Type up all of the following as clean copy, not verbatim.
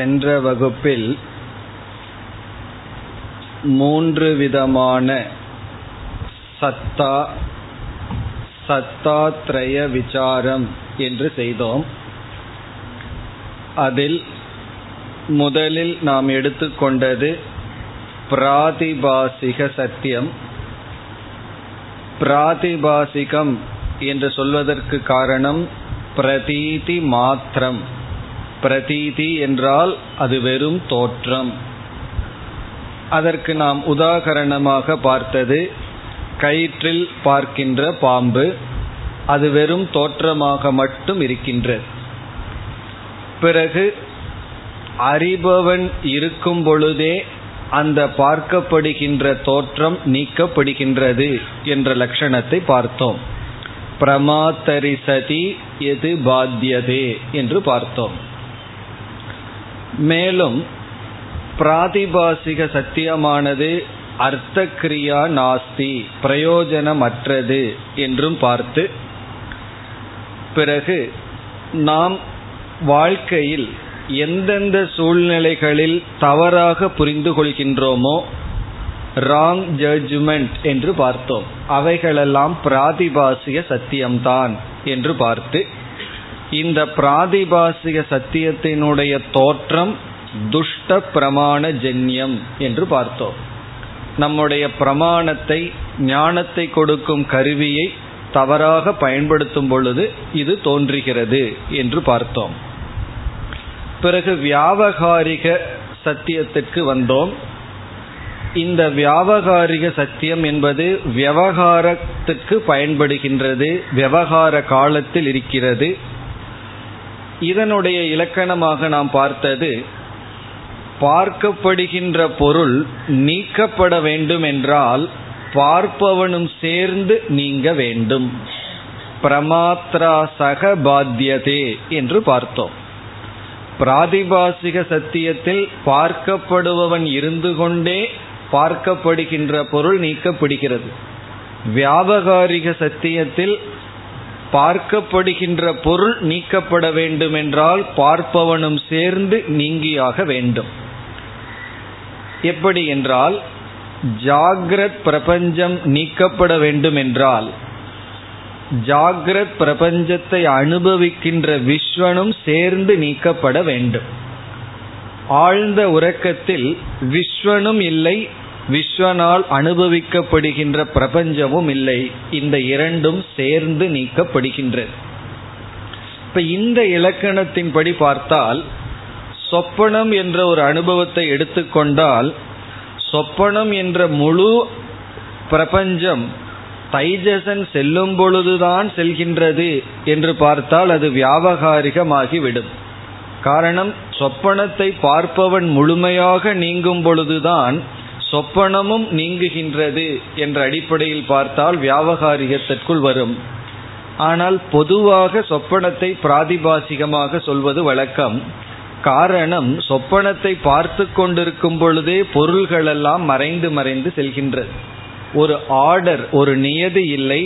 சென்ற வகுப்பில் மூன்று விதமான சத்தா சத்தாத்ரய விசாரம் என்று செய்தோம். அதில் முதலில் நாம் எடுத்துக்கொண்டது பிராதிபாசிக சத்தியம். பிராதிபாசிகம் என்று சொல்வதற்கு காரணம் பிரதீதி மாத்திரம். பிரதீதி என்றால் அது வெறும் தோற்றம். அதற்கு நாம் உதாகரணமாக பார்த்தது கயிற்றில் பார்க்கின்ற பாம்பு, அது வெறும் தோற்றமாக மட்டும் இருக்கின்றது. பிறகு அறிபவன் இருக்கும் பொழுதே அந்த பார்க்கப்படுகின்ற தோற்றம் நீக்கப்படுகின்றது என்ற லட்சணத்தை பார்த்தோம். பிரமாத்தரி சதி எது பாத்தியதே என்று பார்த்தோம். மேலும் பிராதிபாசிக சத்தியமானது அர்த்த கிரியா நாஸ்தி, பிரயோஜனமற்றது என்றும் பார்த்து, பிறகு நாம் வாழ்க்கையில் எந்தெந்த சூழ்நிலைகளில் தவறாக புரிந்து கொள்கின்றோமோ, ராங் ஜட்ஜ்மெண்ட் என்று பார்த்தோம். அவைகளெல்லாம் பிராதிபாசிக சத்தியம்தான் என்று பார்த்து, இந்த பிராதிபாசிக சத்தியத்தினுடைய தோற்றம் துஷ்ட பிரமாண ஜன்யம் என்று பார்த்தோம். நம்முடைய பிரமாணத்தை, ஞானத்தை கொடுக்கும் கருவியை தவறாக பயன்படுத்தும் பொழுது இது தோன்றுகிறது என்று பார்த்தோம். பிறகு வியாவகாரிக சத்தியத்திற்கு வந்தோம். இந்த வியாவகாரிக சத்தியம் என்பது விவகாரத்துக்கு பயன்படுகின்றது, விவகார காலத்தில் இருக்கிறது. இதனுடைய இலக்கணமாக நாம் பார்த்தது, பார்க்கப்படுகின்ற பொருள் நீக்கப்பட வேண்டும் என்றால் பார்ப்பவனும் சேர்ந்து நீங்க வேண்டும். பிரமாத்ரா சக பாத்தியதே என்று பார்த்தோம். பிராதிபாசிக சத்தியத்தில் பார்க்கப்படுபவன் இருந்து கொண்டே பார்க்கப்படுகின்ற பொருள் நீக்கப்படுகிறது. வியாபகாரிக சத்தியத்தில் பார்க்கப்படுகின்ற பொருள் நீக்கப்பட வேண்டுமென்றால் பார்ப்பவனும் சேர்ந்து நீங்கியாக வேண்டும். எப்படி என்றால், ஜாகிரத் பிரபஞ்சம் நீக்கப்பட வேண்டுமென்றால் ஜாகிரத் பிரபஞ்சத்தை அனுபவிக்கின்ற விஸ்வனும் சேர்ந்து நீக்கப்பட வேண்டும். ஆழ்ந்த உறக்கத்தில் விஸ்வனும் இல்லை, விஸ்வனால் அனுபவிக்கப்படுகின்ற பிரபஞ்சமும் இல்லை. இந்த இரண்டும் சேர்ந்து நீக்கப்படுகின்றது. இப்ப இந்த இலக்கணத்தின்படி பார்த்தால், சொப்பனம் என்ற ஒரு அனுபவத்தை எடுத்துக்கொண்டால், சொப்பனம் என்ற முழு பிரபஞ்சம் தைஜசன் செல்லும் பொழுதுதான் செல்கின்றது என்று பார்த்தால் அது வியாபகாரிகமாகிவிடும். காரணம், சொப்பனத்தை பார்ப்பவன் முழுமையாக நீங்கும் பொழுதுதான் சொப்பனமும் நீங்குகின்றது என்ற அடிப்படையில் பார்த்தால் வியாபகாரிகத்திற்குள் வரும். ஆனால் பொதுவாக சொப்பனத்தை பிராதிபாசிகமாக சொல்வது வழக்கம். காரணம், சொப்பனத்தை பார்த்து கொண்டிருக்கும் பொழுதே பொருள்களெல்லாம் மறைந்து மறைந்து செல்கின்றது. ஒரு ஆர்டர், ஒரு நியதி இல்லை,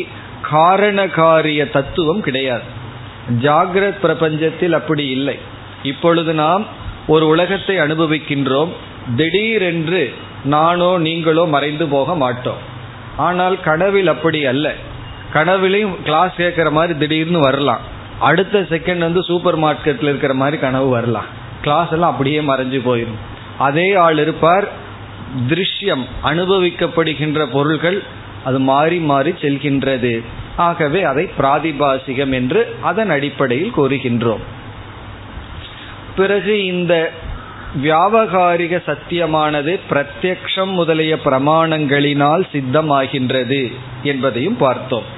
காரணகாரிய தத்துவம் கிடையாது. ஜாகிரத் பிரபஞ்சத்தில் அப்படி இல்லை. இப்பொழுது நாம் ஒரு உலகத்தை அனுபவிக்கின்றோம். திடீரென்று நானோ நீங்களோ மறைந்து போக மாட்டோம். ஆனால் கனவில் அப்படி அல்ல. கனவிலையும் கிளாஸ் கேட்குற மாதிரி திடீர்னு வரலாம், அடுத்த செகண்ட் வந்து சூப்பர் மார்க்கெட்டில் இருக்கிற மாதிரி கனவு வரலாம். கிளாஸ் எல்லாம் அப்படியே மறைஞ்சு போயிடும். அதே ஆள் இருப்பார். திருஷ்யம், அனுபவிக்கப்படுகின்ற பொருள்கள் அது மாறி மாறி செல்கின்றது. ஆகவே அதை பிராதிபாசிகம் என்று அதன் அடிப்படையில் கூறுகின்றோம். பிறகு இந்த வியாவகாரிக சத்தியமானது பிரத்யக்ஷம் முதலிய பிரமாணங்களினால் சித்தமாகின்றது என்பதையும் பார்த்தோம்.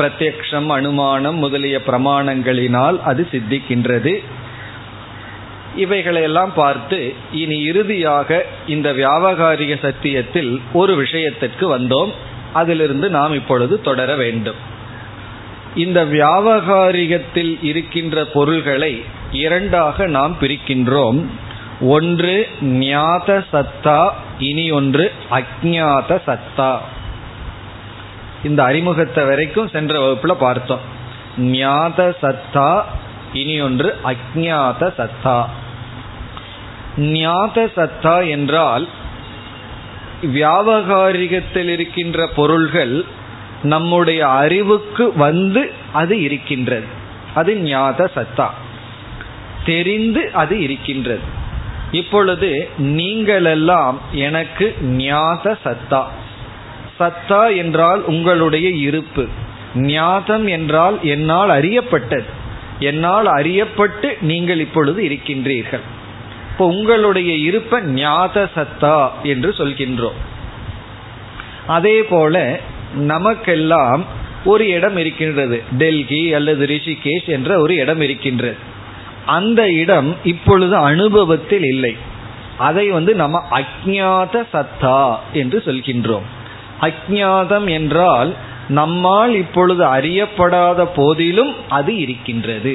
பிரத்யக்ஷம், அனுமானம் முதலிய பிரமாணங்களினால் அது சித்திக்கின்றது. இவைகளையெல்லாம் பார்த்து இனி இறுதியாக இந்த வியாவகாரிக சத்தியத்தில் ஒரு விஷயத்திற்கு வந்தோம். அதிலிருந்து நாம் இப்பொழுது தொடர வேண்டும். இந்த வியாவகாரிகத்தில் இருக்கின்ற பொருள்களை இரண்டாக நாம் பிரிக்கின்றோம். ஒன்று ஞாத சத்தா, இனி ஒன்று அஜ்ஞாத சத்தா. இந்த அறிமுகத்தை வரைக்கும் சென்ற வகுப்பில் பார்த்தோம். ஞாத சத்தா, இனி ஒன்று அஜ்ஞாத சத்தா. ஞாத சத்தா என்றால் வியாபகாரிகத்தில் இருக்கின்ற பொருள்கள் நம்முடைய அறிவுக்கு வந்து அது இருக்கின்றது, அது ஞாத சத்தா, தெரிந்து அது இருக்கின்றது. இப்பொழுது நீங்களெல்லாம் எனக்கு ஞாத சத்தா. சத்தா என்றால் உங்களுடைய இருப்பு, ஞாதம் என்றால் என்னால் அறியப்பட்டது, என்னால் அறியப்பட்டு நீங்கள் இப்பொழுது இருக்கின்றீர்கள். இப்போ உங்களுடைய இருப்ப ஞாத சத்தா என்று சொல்கின்றோம். அதே போல நமக்கெல்லாம் ஒரு இடம் இருக்கின்றது, டெல்லி அல்லது ரிஷிகேஷ் என்ற ஒரு இடம் இருக்கின்றது. அந்த இடம் இப்பொழுது அனுபவத்தில் இல்லை, அதை நம்ம அஜ்ஞாத சத்தா என்று சொல்கின்றோம். அஜ்ஞாதம் என்றால் நம்மால் இப்பொழுது அறியப்படாத போதிலும் அது இருக்கின்றது.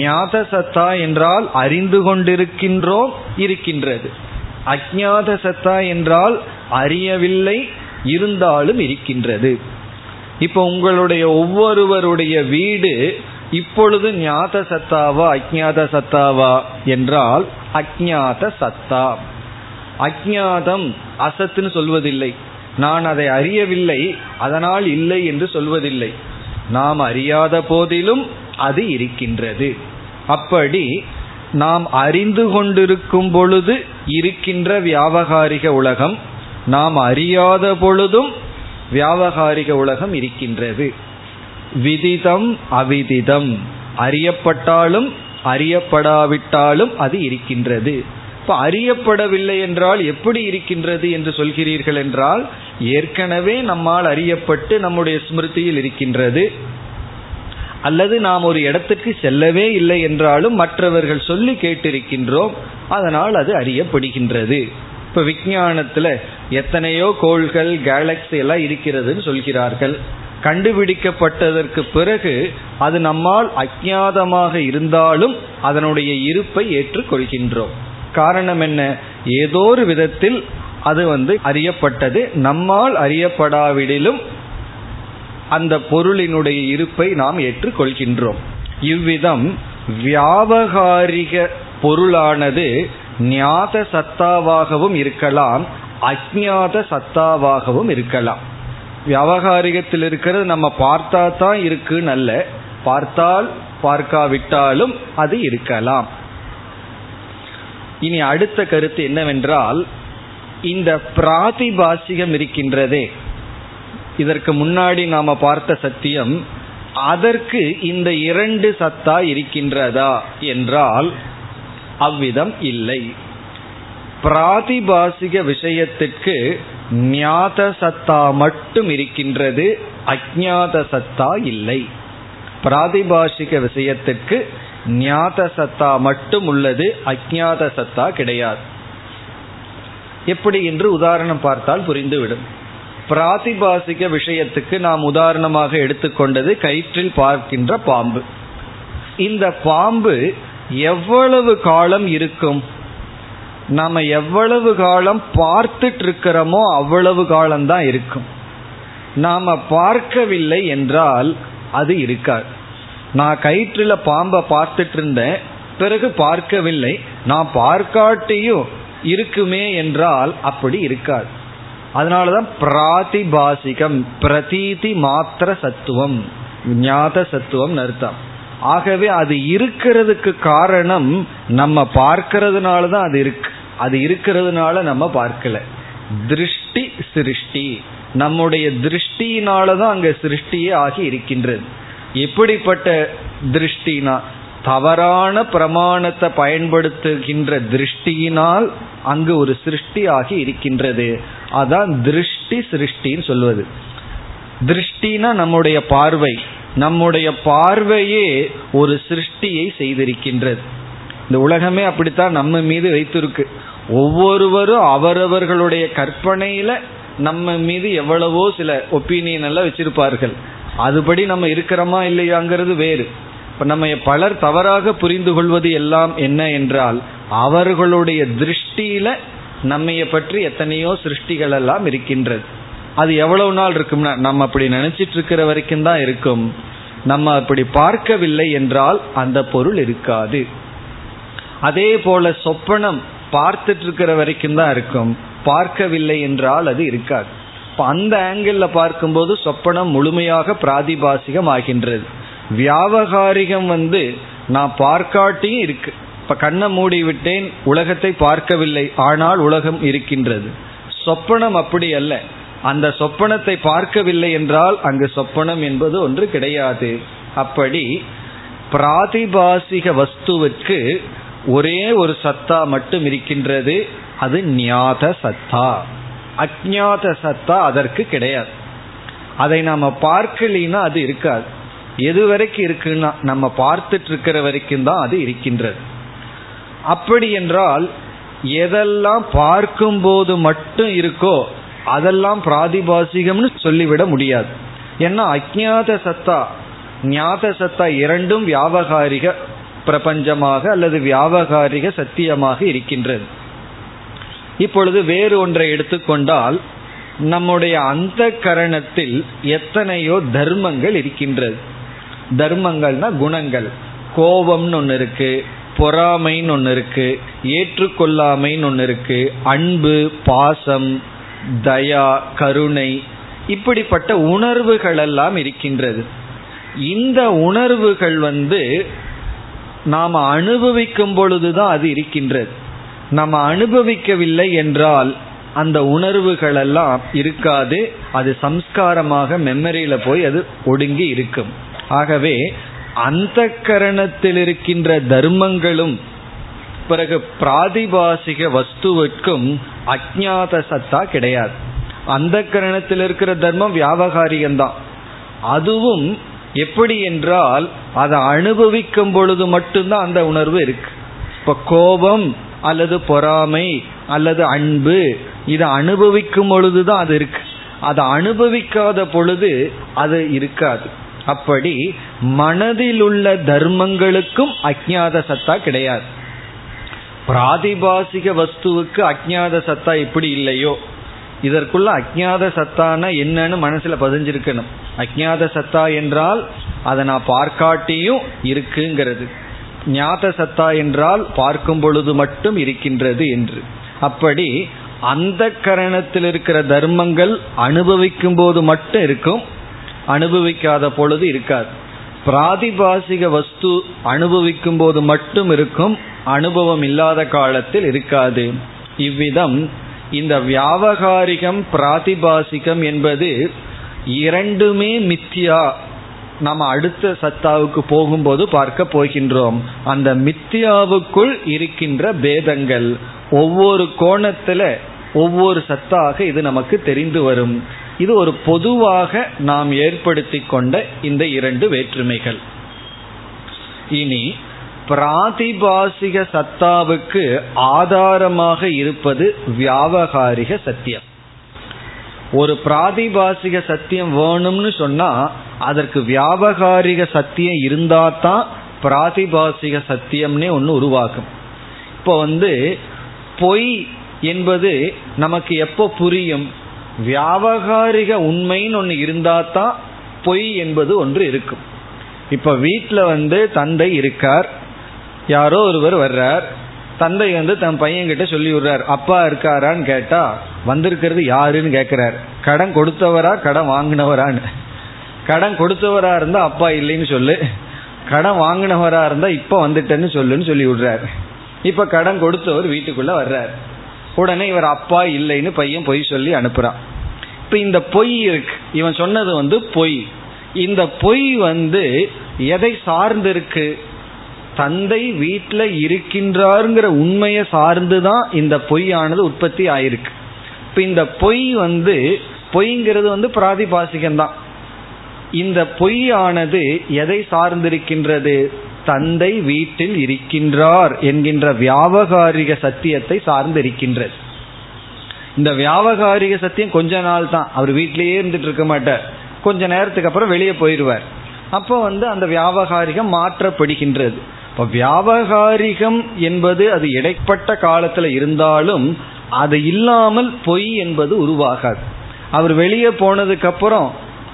ஞாத சத்தா என்றால் அறிந்து கொண்டிருக்கின்றோம், இருக்கின்றது. அஜ்ஞாத சத்தா என்றால் அறியவில்லை, இருந்தாலும் இருக்கின்றது. இப்போ உங்களுடைய ஒவ்வொருவருடைய வீடு இப்பொழுது ஞாத சத்தாவா அஜ்ஞாத சத்தாவா என்றால் அஜ்ஞாத சத்தா. அஜ்ஞாதம் அசத்துன்னு சொல்வதில்லை, நான் அதை அறியவில்லை அதனால் இல்லை என்று சொல்வதில்லை. நாம் அறியாத போதிலும் அது இருக்கின்றது. அப்படி நாம் அறிந்து கொண்டிருக்கும் பொழுது இருக்கின்ற வியாபகாரிக உலகம், நாம் அறியாத பொழுதும் வியாபகாரிக உலகம் இருக்கின்றது. விதிதம் அவிதிதம், அறியப்பட்டாலும் அறியப்படாவிட்டாலும் அது இருக்கின்றது. இப்போ அறியப்படவில்லை என்றால் எப்படி இருக்கின்றது என்று சொல்கிறீர்கள் என்றால், ஏற்கனவே நம்மால் அறியப்பட்டு நம்முடைய ஸ்மிருதியில் இருக்கின்றது, அல்லது நாம் ஒரு இடத்துக்கு செல்லவே இல்லை என்றாலும் மற்றவர்கள் சொல்லி கேட்டிருக்கின்றோம், அதனால் அது அறியப்படுகின்றது. இப்போ விஞ்ஞானத்தில் எத்தனையோ கோள்கள் கேலக்ஸி எல்லாம் இருக்கிறதுன்னு சொல்கிறார்கள். கண்டுபிடிக்கப்பட்டதற்கு பிறகு அது நம்மால் அஜ்ஞாதமாக இருந்தாலும் அதனுடைய இருப்பை ஏற்றுக்கொள்கின்றோம். காரணம் என்ன? ஏதோ ஒரு விதத்தில் அது அறியப்பட்டது, நம்மால் அறியப்படாவிடிலும் அந்த பொருளினுடைய இருப்பை நாம் ஏற்றுக்கொள்கின்றோம். இவ்விதம் வியாபகாரிக பொருளானது ஞாத சத்தாவாகவும் இருக்கலாம், அஜ்ஞாத சத்தாவாகவும் இருக்கலாம். வியாபகாரிகத்தில் இருக்கிறது நம்ம பார்த்தா தான் இருக்குன்னு அல்ல, பார்த்தால் பார்க்காவிட்டாலும் அது இருக்கலாம். இனி அடுத்த கருத்து என்னவென்றால், இந்த பிராதிபாசிகம் இருக்கின்றதே, இதற்கு முன்னாடி நாம் பார்த்த சத்தியம், அதற்கு இந்த இரண்டு சத்தா இருக்கின்றதா என்றால் அவ்விதம் இல்லை. பிராதிபாசிக விஷயத்திற்கு ஞாத சத்தா மட்டும் இருக்கின்றது, அஜ்ஞாத சத்தா இல்லை. பிராதிபாசிக விஷயத்திற்கு ஞாத சத்தா மட்டும் உள்ளது, அஜ்ஞாத சத்தா கிடையாது. எப்படி என்று உதாரணம் பார்த்தால் புரிந்துவிடும். பிராதிபாசிக விஷயத்துக்கு நாம் உதாரணமாக எடுத்துக்கொண்டது கயிற்றில் பார்க்கின்ற பாம்பு. இந்த பாம்பு எவ்வளவு காலம் இருக்கும்? நாம் எவ்வளவு காலம் பார்த்துட்டு இருக்கிறோமோ அவ்வளவு காலம்தான் இருக்கும். நாம் பார்க்கவில்லை என்றால் அது இருக்காது. நான் கயிற்றுல பாம்பை பார்த்துட்டு இருந்தேன், பிறகு பார்க்கவில்லை, நான் பார்க்காட்டியும் இருக்குமே என்றால் அப்படி இருக்காது. அதனாலதான் பிராதிபாசிகம், பிரதீதி மாத்திர சத்துவம், ஞாத சத்துவம் அர்த்தம். ஆகவே அது இருக்கிறதுக்கு காரணம் நம்ம பார்க்கிறதுனால தான் அது இருக்கு, அது இருக்கிறதுனால நம்ம பார்க்கல. திருஷ்டி சிருஷ்டி, நம்முடைய திருஷ்டினாலதான் அங்க சிருஷ்டியே ஆகி இருக்கின்றது. எப்படிப்பட்ட திருஷ்டினா, தவறான பிரமாணத்தை பயன்படுத்துகின்ற திருஷ்டியினால் அங்கு ஒரு சிருஷ்டி ஆகி இருக்கின்றது. அதான் திருஷ்டி சிருஷ்டின்னு சொல்வது. திருஷ்டினா நம்முடைய பார்வை, நம்முடைய பார்வையே ஒரு சிருஷ்டியை செய்திருக்கின்றது. இந்த உலகமே அப்படித்தான் நம்ம மீது வைத்திருக்கு. ஒவ்வொருவரும் அவரவர்களுடைய கற்பனையில நம்ம மீது எவ்வளவோ சில ஒப்பீனியன் எல்லாம் வச்சிருப்பார்கள். அதுபடி நம்ம இருக்கிறோமா இல்லையாங்கிறது வேறு. இப்போ நம்ம பலர் தவறாக புரிந்து கொள்வது எல்லாம் என்ன என்றால், அவர்களுடைய திருஷ்டியில நம்மைய பற்றி எத்தனையோ சிருஷ்டிகள் எல்லாம் இருக்கின்றது. அது எவ்வளவு நாள் இருக்கும்னா, நம்ம அப்படி நினைச்சிட்டு இருக்கிற வரைக்கும் தான் இருக்கும். நம்ம அப்படி பார்க்கவில்லை என்றால் அந்த பொருள் இருக்காது. அதே போல சொப்பனம் பார்த்துட்டு இருக்கிற வரைக்கும் தான் இருக்கும், பார்க்கவில்லை என்றால் அது இருக்காது. இப்போ அந்த ஆங்கிளில் பார்க்கும்போது சொப்பனம் முழுமையாக பிராதிபாசிகம் ஆகின்றது. வியாவகாரிகம் நான் பார்க்காட்டியும் இருக்கு. இப்போ கண்ணை மூடி விட்டேன், உலகத்தை பார்க்கவில்லை, ஆனால் உலகம் இருக்கின்றது. சொப்பனம் அப்படி அல்ல. அந்த சொப்பனத்தை பார்க்கவில்லை என்றால் அங்கு சொப்பனம் என்பது ஒன்று கிடையாது. அப்படி பிராதிபாசிக வஸ்துவுக்கு ஒரே ஒரு சத்தா மட்டும் இருக்கின்றது, அது ஞாத சத்தா. அஜ்ஞாத சத்தா அதற்கு கிடையாது. அதை நாம் பார்க்கலினா அது இருக்காது. எது வரைக்கும் இருக்குன்னா நம்ம பார்த்துட்டு இருக்கிற வரைக்கும் தான் அது இருக்கின்றது. அப்படி என்றால் எதெல்லாம் பார்க்கும்போது மட்டும் இருக்கோ அதெல்லாம் பிராதிபாசிகம்னு சொல்லிவிட முடியாது. ஏன்னா அஜ்ஞாத சத்தா ஞாத சத்தா இரண்டும் வியாவகாரிக பிரபஞ்சமாக அல்லது வியாவகாரிக சத்தியமாக இருக்கின்றது. இப்பொழுது வேறு ஒன்றை எடுத்துக்கொண்டால், நம்முடைய அந்த கரணத்தில் எத்தனையோ தர்மங்கள் இருக்கின்றது. தர்மங்கள்னா குணங்கள். கோபம்னு ஒன்று இருக்கு, பொறாமைன்னு ஒன்று இருக்கு, ஏற்றுக்கொள்ளாமைன்னு ஒன்று இருக்கு, அன்பு, பாசம், தயா, கருணை, இப்படிப்பட்ட உணர்வுகளெல்லாம் இருக்கின்றது. இந்த உணர்வுகள் நாம் அனுபவிக்கும் பொழுதுதான் அது இருக்கின்றது. நம்ம அனுபவிக்கவில்லை என்றால் அந்த உணர்வுகளெல்லாம் இருக்காது. அது சம்ஸ்காரமாக மெமரியில போய் அது ஒடுங்கி இருக்கும். ஆகவே அந்த கரணத்தில் இருக்கின்ற தர்மங்களும் பிறகு பிராதிபாசிக வஸ்துவிற்கும் அஜ்ஞாத சத்தா கிடையாது. அந்த கரணத்தில் இருக்கிற தர்மம் வியாவகாரியம்தான். அதுவும் எப்படி என்றால் அதை அனுபவிக்கும் பொழுது மட்டும்தான் அந்த உணர்வு இருக்கு. இப்போ கோபம் அல்லது பொறாமை அல்லது அன்பு இதை அனுபவிக்கும் பொழுதுதான் அது இருக்கு. அதை அனுபவிக்காத பொழுது அது இருக்காது. அப்படி மனதில் உள்ள தர்மங்களுக்கும் அஜ்ஞாத சத்தா கிடையாது. பிராதிபாசிக வஸ்துவுக்கு அஜ்ஞாத சத்தா எப்படி இல்லையோ, இதற்குள்ள அஜ்ஞாத சத்தான என்னன்னு மனசுல பதிஞ்சிருக்கணும். அஜ்ஞாத சத்தா என்றால் அதை நான் பார்க்காட்டியும் இருக்குங்கிறது, ஞாத சத்தா என்றால் பார்க்கும் பொழுது மட்டும் இருக்கின்றது என்று. அப்படி அந்த கரணத்தில் இருக்கிற தர்மங்கள் அனுபவிக்கும் போது மட்டும் இருக்கும், அனுபவிக்காத பொழுது இருக்காது. பிராதிபாசிக வஸ்து அனுபவிக்கும் போது மட்டும் இருக்கும், அனுபவம் இல்லாத காலத்தில் இருக்காது. இவ்விதம் இந்த வியாவகாரிகம் பிராதிபாசிகம் என்பது இரண்டுமே மித்தியா. நாம் அடுத்த சத்தாவுக்கு போகும்போது பார்க்க போகின்றோம். அந்த மித்தியாவுக்குள் இருக்கின்ற பேதங்கள் ஒவ்வொரு கோணத்துல ஒவ்வொரு சத்தாக இது நமக்கு தெரிந்து வரும். இது ஒரு பொதுவாக நாம் ஏற்படுத்தி கொண்ட இந்த இரண்டு வேற்றுமைகள். இனி பிராதிபாசிக சத்தாவுக்கு ஆதாரமாக இருப்பது வியாவகாரிக சத்தியம். ஒரு பிராதிபாசிக சத்தியம் வேணும்னு சொன்னா அதற்கு வியாவகாரிக சத்தியம் இருந்தாதான் பிராதிபாசிக சத்தியம்னே ஒன்று உருவாகும். இப்போ பொய் என்பது நமக்கு எப்போ புரியும்? வியாவகாரிக உண்மைன்னு ஒன்று இருந்தாதான் பொய் என்பது ஒன்று இருக்கும். இப்போ வீட்டில் தந்தை இருக்கார், யாரோ ஒருவர் வர்றார், தந்தை தன் பையன்கிட்ட சொல்லி விடுறார், அப்பா இருக்காரான்னு கேட்டா வந்திருக்கிறது யாருன்னு கேட்குறார். கடன் கொடுத்தவரா கடன் வாங்கினவரான்னு. கடன் கொடுத்தவரா இருந்தா அப்பா இல்லைன்னு சொல்லு, கடன் வாங்கினவரா இருந்தா இப்போ வந்துட்டேன்னு சொல்லுன்னு சொல்லி விடுறார். இப்போ கடன் கொடுத்தவர் வீட்டுக்குள்ள வர்றார், உடனே இவர் அப்பா இல்லைன்னு பையன் பொய் சொல்லி அனுப்புறான். இப்போ இந்த பொய் இருக்கு, இவன் சொன்னது பொய். இந்த பொய் எதை சார்ந்து இருக்கு? தந்தை வீட்டில் இருக்கின்றாருங்கிற உண்மையை சார்ந்துதான் இந்த பொய்யானது உற்பத்தி ஆயிருக்கு. இப்போ இந்த பொய் பொய்ங்கிறது பிராதிபாசிகம்தான். இந்த பொய்யானது எதை சார்ந்திருக்கின்றது? தந்தை வீட்டில் இருக்கின்றார் என்கின்ற வியாவகாரிக சத்தியத்தை சார்ந்திருக்கின்றது. இந்த வியாவகாரிக சத்தியம் கொஞ்ச நாள் தான், அவர் வீட்டிலேயே இருந்துட்டு இருக்க மாட்டார், கொஞ்ச நேரத்துக்கு அப்புறம் வெளியே போயிடுவார். அப்போ அந்த வியாவகாரிகம் மாற்றப்படுகின்றது. இப்போ வியாவகாரிகம் என்பது அது இடைப்பட்ட காலத்தில் இருந்தாலும் அது இல்லாமல் பொய் என்பது உருவாகாது. அவர் வெளியே போனதுக்கப்புறம்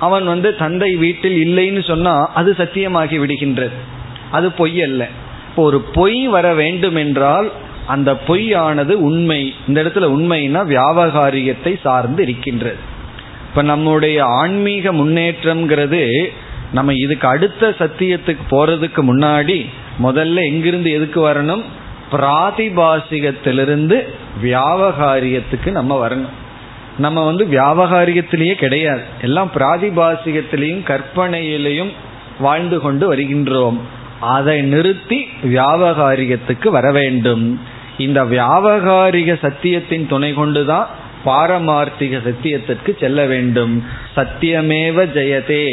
அவன் தந்தை வீட்டில் இல்லைன்னு சொன்னால் அது சத்தியமாகி விடுகின்றது, அது பொய் அல்ல. இப்போ ஒரு பொய் வர வேண்டும் என்றால் அந்த பொய்யானது உண்மை. இந்த இடத்துல உண்மைன்னா வியாபகாரியத்தை சார்ந்து இருக்கின்றது. இப்ப நம்முடைய ஆன்மீக முன்னேற்றம்ங்கிறது நம்ம இதுக்கு அடுத்த சத்தியத்துக்கு போறதுக்கு முன்னாடி முதல்ல எங்கிருந்து எதுக்கு வரணும்? பிராதிபாசிகத்திலிருந்து வியாபகாரியத்துக்கு நம்ம வரணும். நம்ம வியாபகாரியத்திலேயே கிடையாது, எல்லாம் பிராதிபாசிகத்திலையும் கற்பனையிலையும் வாழ்ந்து கொண்டு வருகின்றோம். அதை நிறுத்தி வியாபகாரியத்துக்கு வர வேண்டும். இந்த வியாபகாரிக சத்தியத்தின் துணை கொண்டுதான் பாரமார்த்திக சத்தியத்திற்கு செல்ல வேண்டும். சத்தியமேவ ஜெயதே,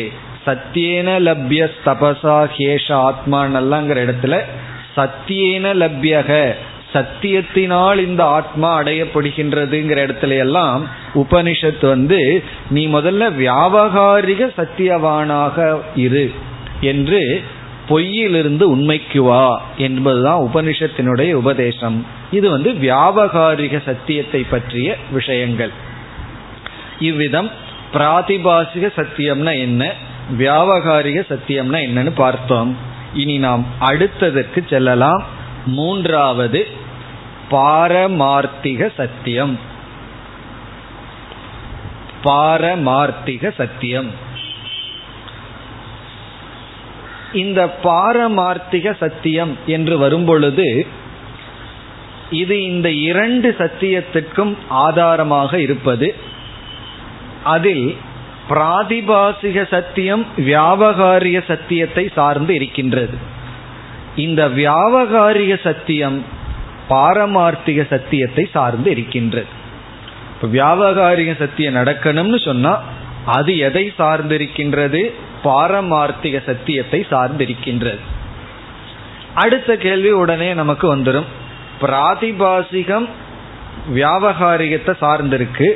சத்தியேன லப்ய தபசா ஹேஷ ஆத்மானல்லாங்கிற இடத்துல சத்தியேன லப்யக, சத்தியத்தினால் இந்த ஆத்மா அடையப்படுகின்றதுங்கிற இடத்துல எல்லாம் உபனிஷத்து நீ முதல்ல வியாபகாரிக சத்தியவானாக இரு என்று, பொய்யிலிருந்து உண்மைக்கு வா என்பதுதான் உபனிஷத்தினுடைய உபதேசம். இது வியாபகாரிக சத்தியத்தை பற்றிய விஷயங்கள். இவ்விதம் பிராதிபாசிக சத்தியம்னா என்ன, வியாபகாரிக சத்தியம்னா என்னன்னு பார்த்தோம். இனி நாம் அடுத்ததற்கு செல்லலாம். மூன்றாவது பாரமார்த்திக சத்தியம். பாரமார்த்திக சத்தியம். இந்த பாரமார்த்திக சத்தியம் என்று வரும்பொழுது இது இந்த இரண்டு சத்தியத்திற்கும் ஆதாரமாக இருப்பது. அதில் பிராதிபாசிக சத்தியம் வியாபகாரிய சத்தியத்தை சார்ந்து இருக்கின்றது. இந்த வியாபகாரிய சத்தியம் பாரமார்த்திக சத்தியத்தை சார்ந்து இருக்கின்றது. இப்போ வியாபகாரிக சத்தியம் நடக்கணும்னு சொன்னால் அது எதை சார்ந்திருக்கின்றது? பாரமார்த்திக சத்தியத்தை சார்ந்திருக்கின்றது. அடுத்த கேள்வி உடனே நமக்கு வந்துடும். பிராதிபாசிகம் வியாபகாரிகத்தை சார்ந்திருக்கு,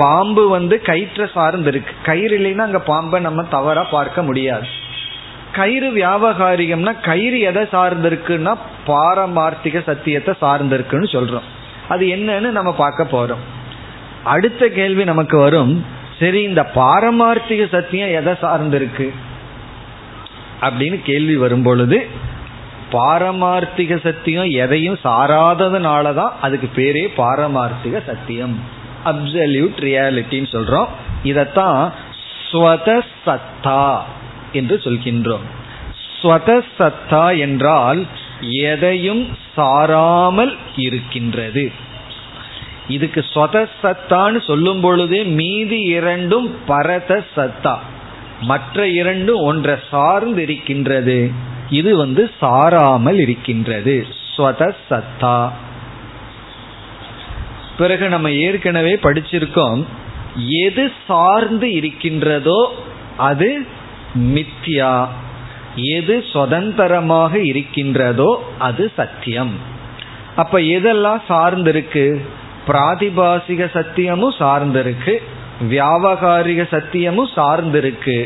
பாம்பு கயிற்ற சார்ந்திருக்கு. கயிறு இல்லைன்னா அங்கே பாம்பை நம்ம தவறாக பார்க்க முடியாது. கயிறு வியாபகாரிகம்னா கயிறு எதை சார்ந்திருக்குன்னா பாரமார்த்திக சத்தியத்தை சார்ந்திருக்குன்னு சொல்கிறோம். அது என்னன்னு நம்ம பார்க்க போகிறோம். அடுத்த கேள்வி நமக்கு வரும், சரி இந்த பாரமார்த்திக சத்தியம் எதை சார்ந்திருக்கு அப்படின்னு கேள்வி வரும்பொழுது, பாரமார்த்திக சத்தியம் எதையும் சாராததுனால தான் அதுக்கு பேரே பாரமார்த்திக சத்தியம், அப்சல்யூட் ரியாலிட்டின்னு சொல்கிறோம். இதைத்தான் ஸ்வதசத்தா என்று சொல்கின்றோம். ஸ்வதசத்தா என்றால் எதையும் சாராமல் இருக்கின்றது. இதுக்கு ஸ்வதசத்தான்னு சொல்லும் பொழுதே மீதி இரண்டும் பரதசத்தா, மற்ற இரண்டும் ஒன்றை சார்ந்து இருக்கின்றது. இது சாராமல் இருக்கின்றது, ஸ்வதசத்தா. பிறகு நம்ம ஏற்கனவே படிச்சிருக்கோம், எது சார்ந்து இருக்கின்றதோ அது மித்யா, எது சுதந்திரமாக இருக்கின்றதோ அது சத்தியம். அப்ப எதெல்லாம் சார்ந்திருக்கு? பிராதிபாசிக சத்தியமும் சார்ந்திருக்கு, வியாபகாரிக சத்தியமும் சார்ந்திருக்கு.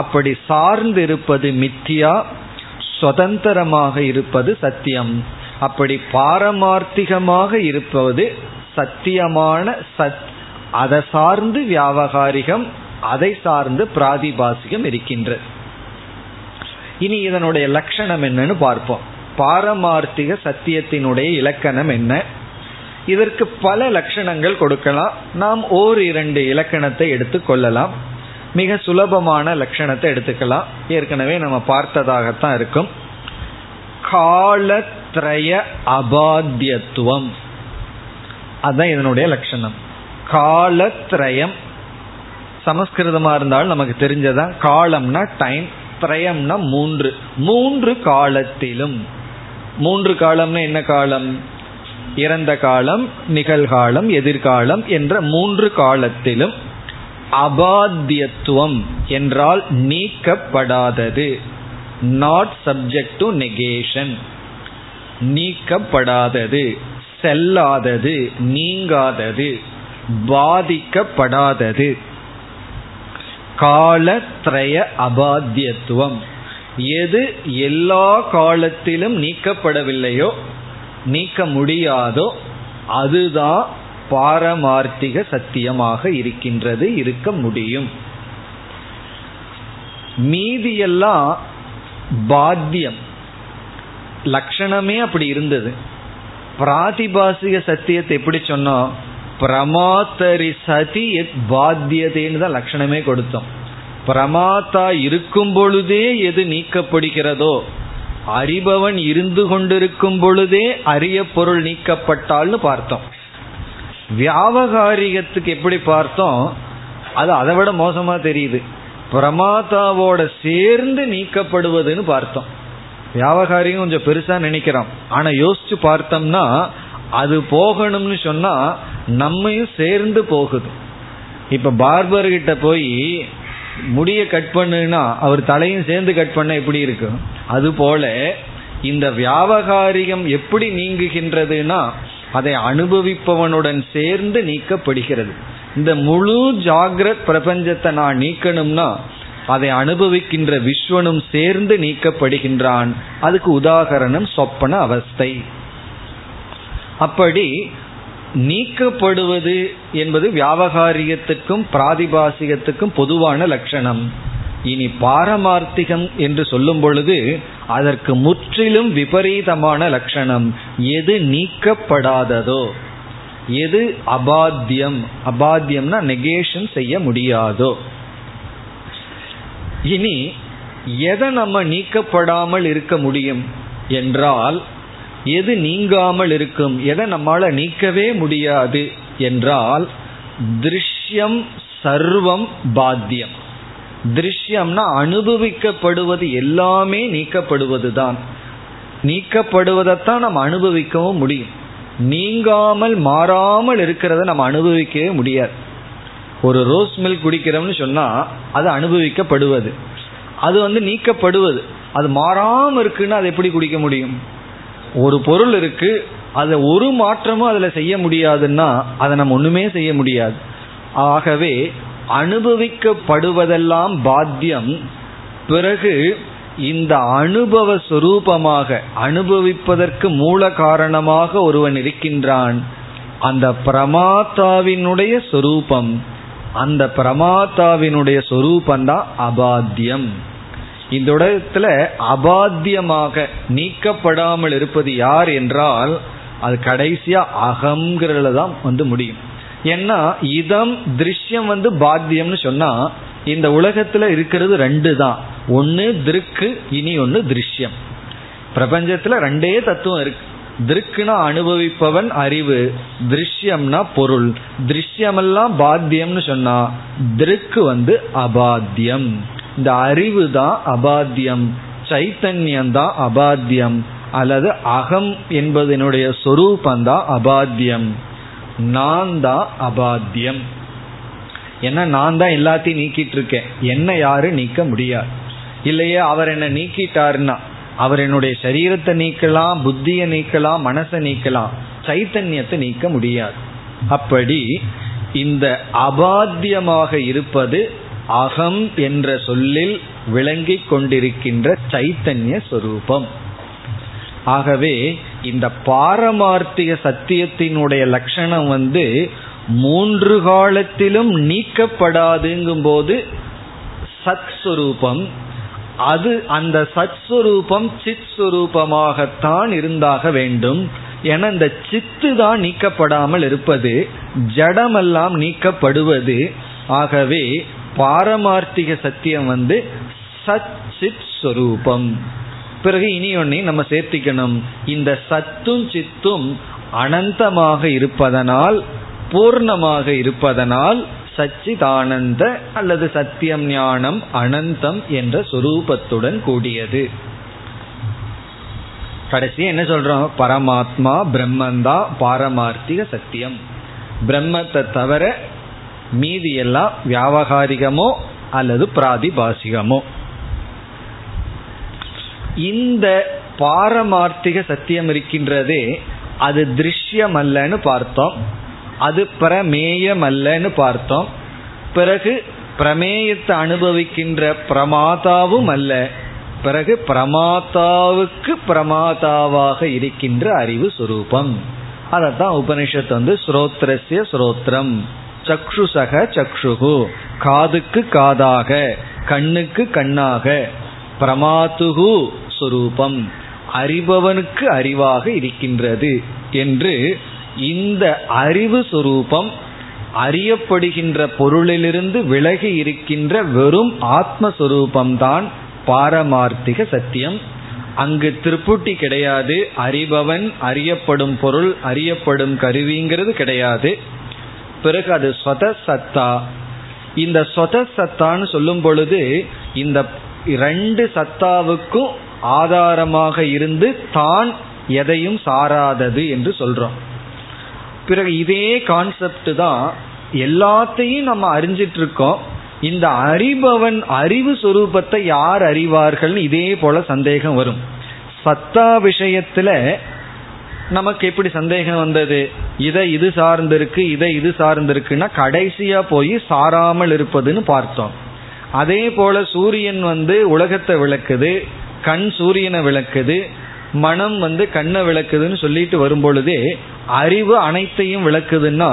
அப்படி சார்ந்திருப்பது மித்யா, சுதந்திரமாக இருப்பது சத்தியம். அப்படி பாரமார்த்திகமாக இருப்பது சத்தியமான அதை சார்ந்து வியாபகாரிகம், அதை சார்ந்து பிராதிபாசிகம் இருக்கின்றது. இனி இதனுடைய லட்சணம் என்னன்னு பார்ப்போம். பாரமார்த்திக சத்தியத்தினுடைய இலக்கணம் என்ன? இதற்கு பல லட்சணங்கள் கொடுக்கலாம். நாம் ஓர் இரண்டு இலக்கணத்தை எடுத்துக்கொள்ளலாம். மிக சுலபமான லட்சணத்தை எடுத்துக்கலாம், ஏற்கனவே நம்ம பார்த்ததாகத்தான் இருக்கும். காலத்ரய அபாத்தியத்துவம், அதுதான் இதனுடைய லட்சணம். காலத்ரயம் சமஸ்கிருதமாக இருந்தாலும் நமக்கு தெரிஞ்சதான். காலம்னா டைம், திரயம்னா மூன்று. மூன்று காலத்திலும், மூன்று காலம்னா என்ன காலம்? இறந்த காலம், நிகழ்காலம், எதிர்காலம் என்ற மூன்று காலத்திலும் அபாத்தியத்துவம் என்றால் நீக்கப்படாதது, நாட் சப்ஜெக்ட் டு நெகேஷன், நீக்கப்படாதது, செல்லாதது, நீங்காதது, பாதிக்கப்படாதது. காலத்ரய அபாத்தியத்துவம், எது எல்லா காலத்திலும் நீக்கப்படவில்லையோ, நீக்க முடியாதோ, அதுதான் பாரமார்த்திக சத்தியமாக இருக்கின்றது, இருக்க முடியும். மீதியெல்லாம் பாத்தியம், லட்சணமே அப்படி இருந்தது. பிராதிபாசிக சத்தியத்தை எப்படி சொன்னோம்? பிரமாத்தரி சதி பாத்தியதேன்னு தான் லட்சணமே கொடுத்தோம். பிரமாத்தா இருக்கும் பொழுதே எது நீக்கப்படுகிறதோ, அறிபவன் இருந்து கொண்டிருக்கும் பொழுதே அரிய பொருள் நீக்கப்பட்டால்னு பார்த்தோம். வியாபகாரிகத்துக்கு எப்படி பார்த்தோம்? அது அதை விட மோசமா தெரியுது, பிரமாதாவோட சேர்ந்து நீக்கப்படுவதுன்னு பார்த்தோம். வியாபகாரிகம் கொஞ்சம் பெருசா நினைக்கிறோம், ஆனா யோசிச்சு பார்த்தோம்னா அது போகணும்னு சொன்னா நம்மையும் சேர்ந்து போகுது. இப்ப பார்பர்கிட்ட போய் முடிய கட் பண்ணுன்னா அவர் தலையும் சேர்ந்து கட் பண்ண எப்படி இருக்கும்? அது போல இந்த வியாபகாரிகம் எப்படி நீங்குகின்றதுன்னா அதை அனுபவிப்பவனுடன் சேர்ந்து நீக்கப்படுகிறது. இந்த முழு ஜாகிரத் பிரபஞ்சத்தை நான் நீக்கணும்னா அதை அனுபவிக்கின்ற விஸ்வனும் சேர்ந்து நீக்கப்படுகின்றான். அதுக்கு உதாகரணம் சொப்பன அவஸ்தை. அப்படி நீக்கப்படுவது என்பது வியாபகாரியத்துக்கும் பிராதிபாசிகத்துக்கும் பொதுவான லட்சணம். இனி பாரமார்த்திகம் என்று சொல்லும் பொழுது அதற்கு முற்றிலும் விபரீதமான லட்சணம். எது நீக்கப்படாததோ, எது அபாத்தியம், அபாத்தியம்னா நெகேஷன் செய்ய முடியாதோ. இனி எதை நம்ம நீக்கப்படாமல் இருக்க முடியும் என்றால், எது நீங்காமல் இருக்கும், எதை நம்மால நீக்கவே முடியாது என்றால், திருஷ்யம் சர்வம் பாத்தியம். திருஷ்யம்னா அனுபவிக்கப்படுவது எல்லாமே நீக்கப்படுவது தான். நீக்கப்படுவதைத்தான் நம்ம அனுபவிக்கவும் முடியும். நீங்காமல் மாறாமல் இருக்கிறத நம்ம அனுபவிக்கவே முடியாது. ஒரு ரோஸ் மில்க் குடிக்கிறோம்னு சொன்னா அது அனுபவிக்கப்படுவது, அது வந்து நீக்கப்படுவது. அது மாறாமல் இருக்குன்னா அது எப்படி குடிக்க முடியும்? ஒரு பொருள் இருக்கு, அதை ஒரு மாற்றமும் அதுல செய்ய முடியாதுன்னா அதை நம்ம ஒண்ணுமே செய்ய முடியாது. ஆகவே அனுபவிக்கப்படுவதெல்லாம் பாத்தியம். பிறகு இந்த அனுபவ சுரூபமாக அனுபவிப்பதற்கு மூல காரணமாக ஒருவன் இருக்கின்றான், அந்த பிரமாத்தாவினுடைய சொரூபம். அந்த பிரமாத்தாவினுடைய சொரூபந்தான் அபாத்தியம். இந்த இடத்துல அபாத்தியமாக நீக்கப்படாமல் இருப்பது யார் என்றால், அது கடைசியா அகம்ங்கிறதுல தான் வந்து முடியும். ஏன்னா இதம் திருஷ்யம் வந்து பாத்தியம்னு சொன்னா இந்த உலகத்துல இருக்கிறது ரெண்டு தான், ஒன்னு திருக்கு, இனி ஒன்னு திருஷ்யம். பிரபஞ்சத்துல ரெண்டே தத்துவம் இருக்கு. திருக்குனா அனுபவிப்பவன் அறிவு, திருஷ்யம்னா பொருள். திருஷ்யமெல்லாம் பாத்தியம்னு சொன்னா திருக்கு வந்து அபாத்தியம். இந்த அறிவு தான் அபாத்தியம், சைத்தன்யம் தான் அபாத்தியம், அல்லது அகம் என்பதனுடைய சொரூபந்தான் அபாத்தியம். நான் தான் அபாத்தியம். ஏன்னா நான் தான் எல்லாத்தையும் நீக்கிட்டு இருக்கேன், என்ன யாரும் நீக்க முடியாது. இல்லையே அவர் என்ன நீக்கிட்டாருன்னா அவர் என்னுடைய சரீரத்தை நீக்கலாம், புத்தியை நீக்கலாம், மனசை நீக்கலாம், சைத்தன்யத்தை நீக்க முடியாது. அப்படி இந்த அபாத்தியமாக இருப்பது அகம் என்ற சொல்லில் விளங்கி கொண்டிருக்கின்ற சைத்தன்ய சொரூபம். ஆகவே இந்த பாரமார்த்திக சத்தியத்தினுடைய லட்சணம் வந்து மூன்று காலத்திலும் நீக்கப்படாதுங்கும் போது சத் சுரூபம், அது அந்த சத் சுரூபம் சித் சுரூபமாகத்தான் இருந்தாக வேண்டும். ஏன்னா இந்த சித்து தான் நீக்கப்படாமல் இருப்பது, ஜடமெல்லாம் நீக்கப்படுவது. ஆகவே பாரமார்த்திக சத்தியம் வந்து சச்சித் ஸ்வரூபம். பிறகு இனி ஒன்றை நம்ம சேர்த்திக்கணும், இந்த சத்தும் சித்தும் அனந்தமாக இருப்பதனால், பூர்ணமாக இருப்பதனால் சச்சிதானந்த அல்லது சத்தியம் ஞானம் அனந்தம் என்ற சொரூபத்துடன் கூடியது. கடைசி என்ன சொல்றோம்? பரமாத்மா பிரம்மந்தா பாரமார்த்திக சத்தியம். பிரம்மத்தை தவிர மீதி எல்லாம் வியாவகாரிகமோ அல்லது பிராதிபாசிகமோ. இந்த பாரமார்த்திக சத்தியம் இருக்கின்றதே அது திருஷ்யம் அல்லன்னு பார்த்தோம், அது பிரமேயம் அல்லன்னு பார்த்தோம். பிறகு பிரமேயத்தை அனுபவிக்கின்ற பிரமாதாவும் அல்ல, பிறகு பிரமாதாவுக்கு பிரமாதாவாக இருக்கின்ற அறிவு சுரூபம். அதைத்தான் உபனிஷத்து வந்து ஸ்ரோத்ரஸ்ய ஸ்ரோத்ரம், சக்ஷுசக சக்ஷுகு, காதுக்கு காதாக, கண்ணுக்கு கண்ணாக, பிரமாத்துகு சுரூபம், அறிபவனுக்கு அறிவாக இருக்கின்றது என்று இந்த அறிவு சுரூபம் அறியப்படுகின்ற பொருளிலிருந்து விலகி இருக்கின்ற வெறும் ஆத்மஸ்வரூபம்தான் பாரமார்த்திக சத்தியம். அங்கு திருப்புட்டி கிடையாது, அறிபவன், அறியப்படும் பொருள், அறியப்படும் கருவிங்கிறது கிடையாது. பிறகு அது ஸ்வதசத்தா. இந்த ஸ்வதசத்தான்னு சொல்லும் பொழுது இந்த ரெண்டு சத்தாவுக்கும் ஆதாரமாக இருந்து தான் எதையும் சாராதது என்று சொல்றோம். பிறகு இதே கான்செப்ட் தான் எல்லாத்தையும் நம்ம அறிஞ்சிட்டு இருக்கோம். இந்த அறிபவன் அறிவு சுரூபத்தை யார் அறிவார்கள்? இதே போல சந்தேகம் வரும். சத்தா விஷயத்துல நமக்கு எப்படி சந்தேகம் வந்தது? இதை இது சார்ந்திருக்கு, இதை இது சார்ந்திருக்குன்னா கடைசியா போய் சாராமல் இருப்பதுன்னு பார்த்தோம். அதே போல சூரியன் உலகத்தை விளக்குது, கண் சூரியனை விளக்குது, மனம் கண்ணை விளக்குதுன்னு சொல்லிட்டு வரும்பொழுதே அறிவு அனைத்தையும் விளக்குதுன்னா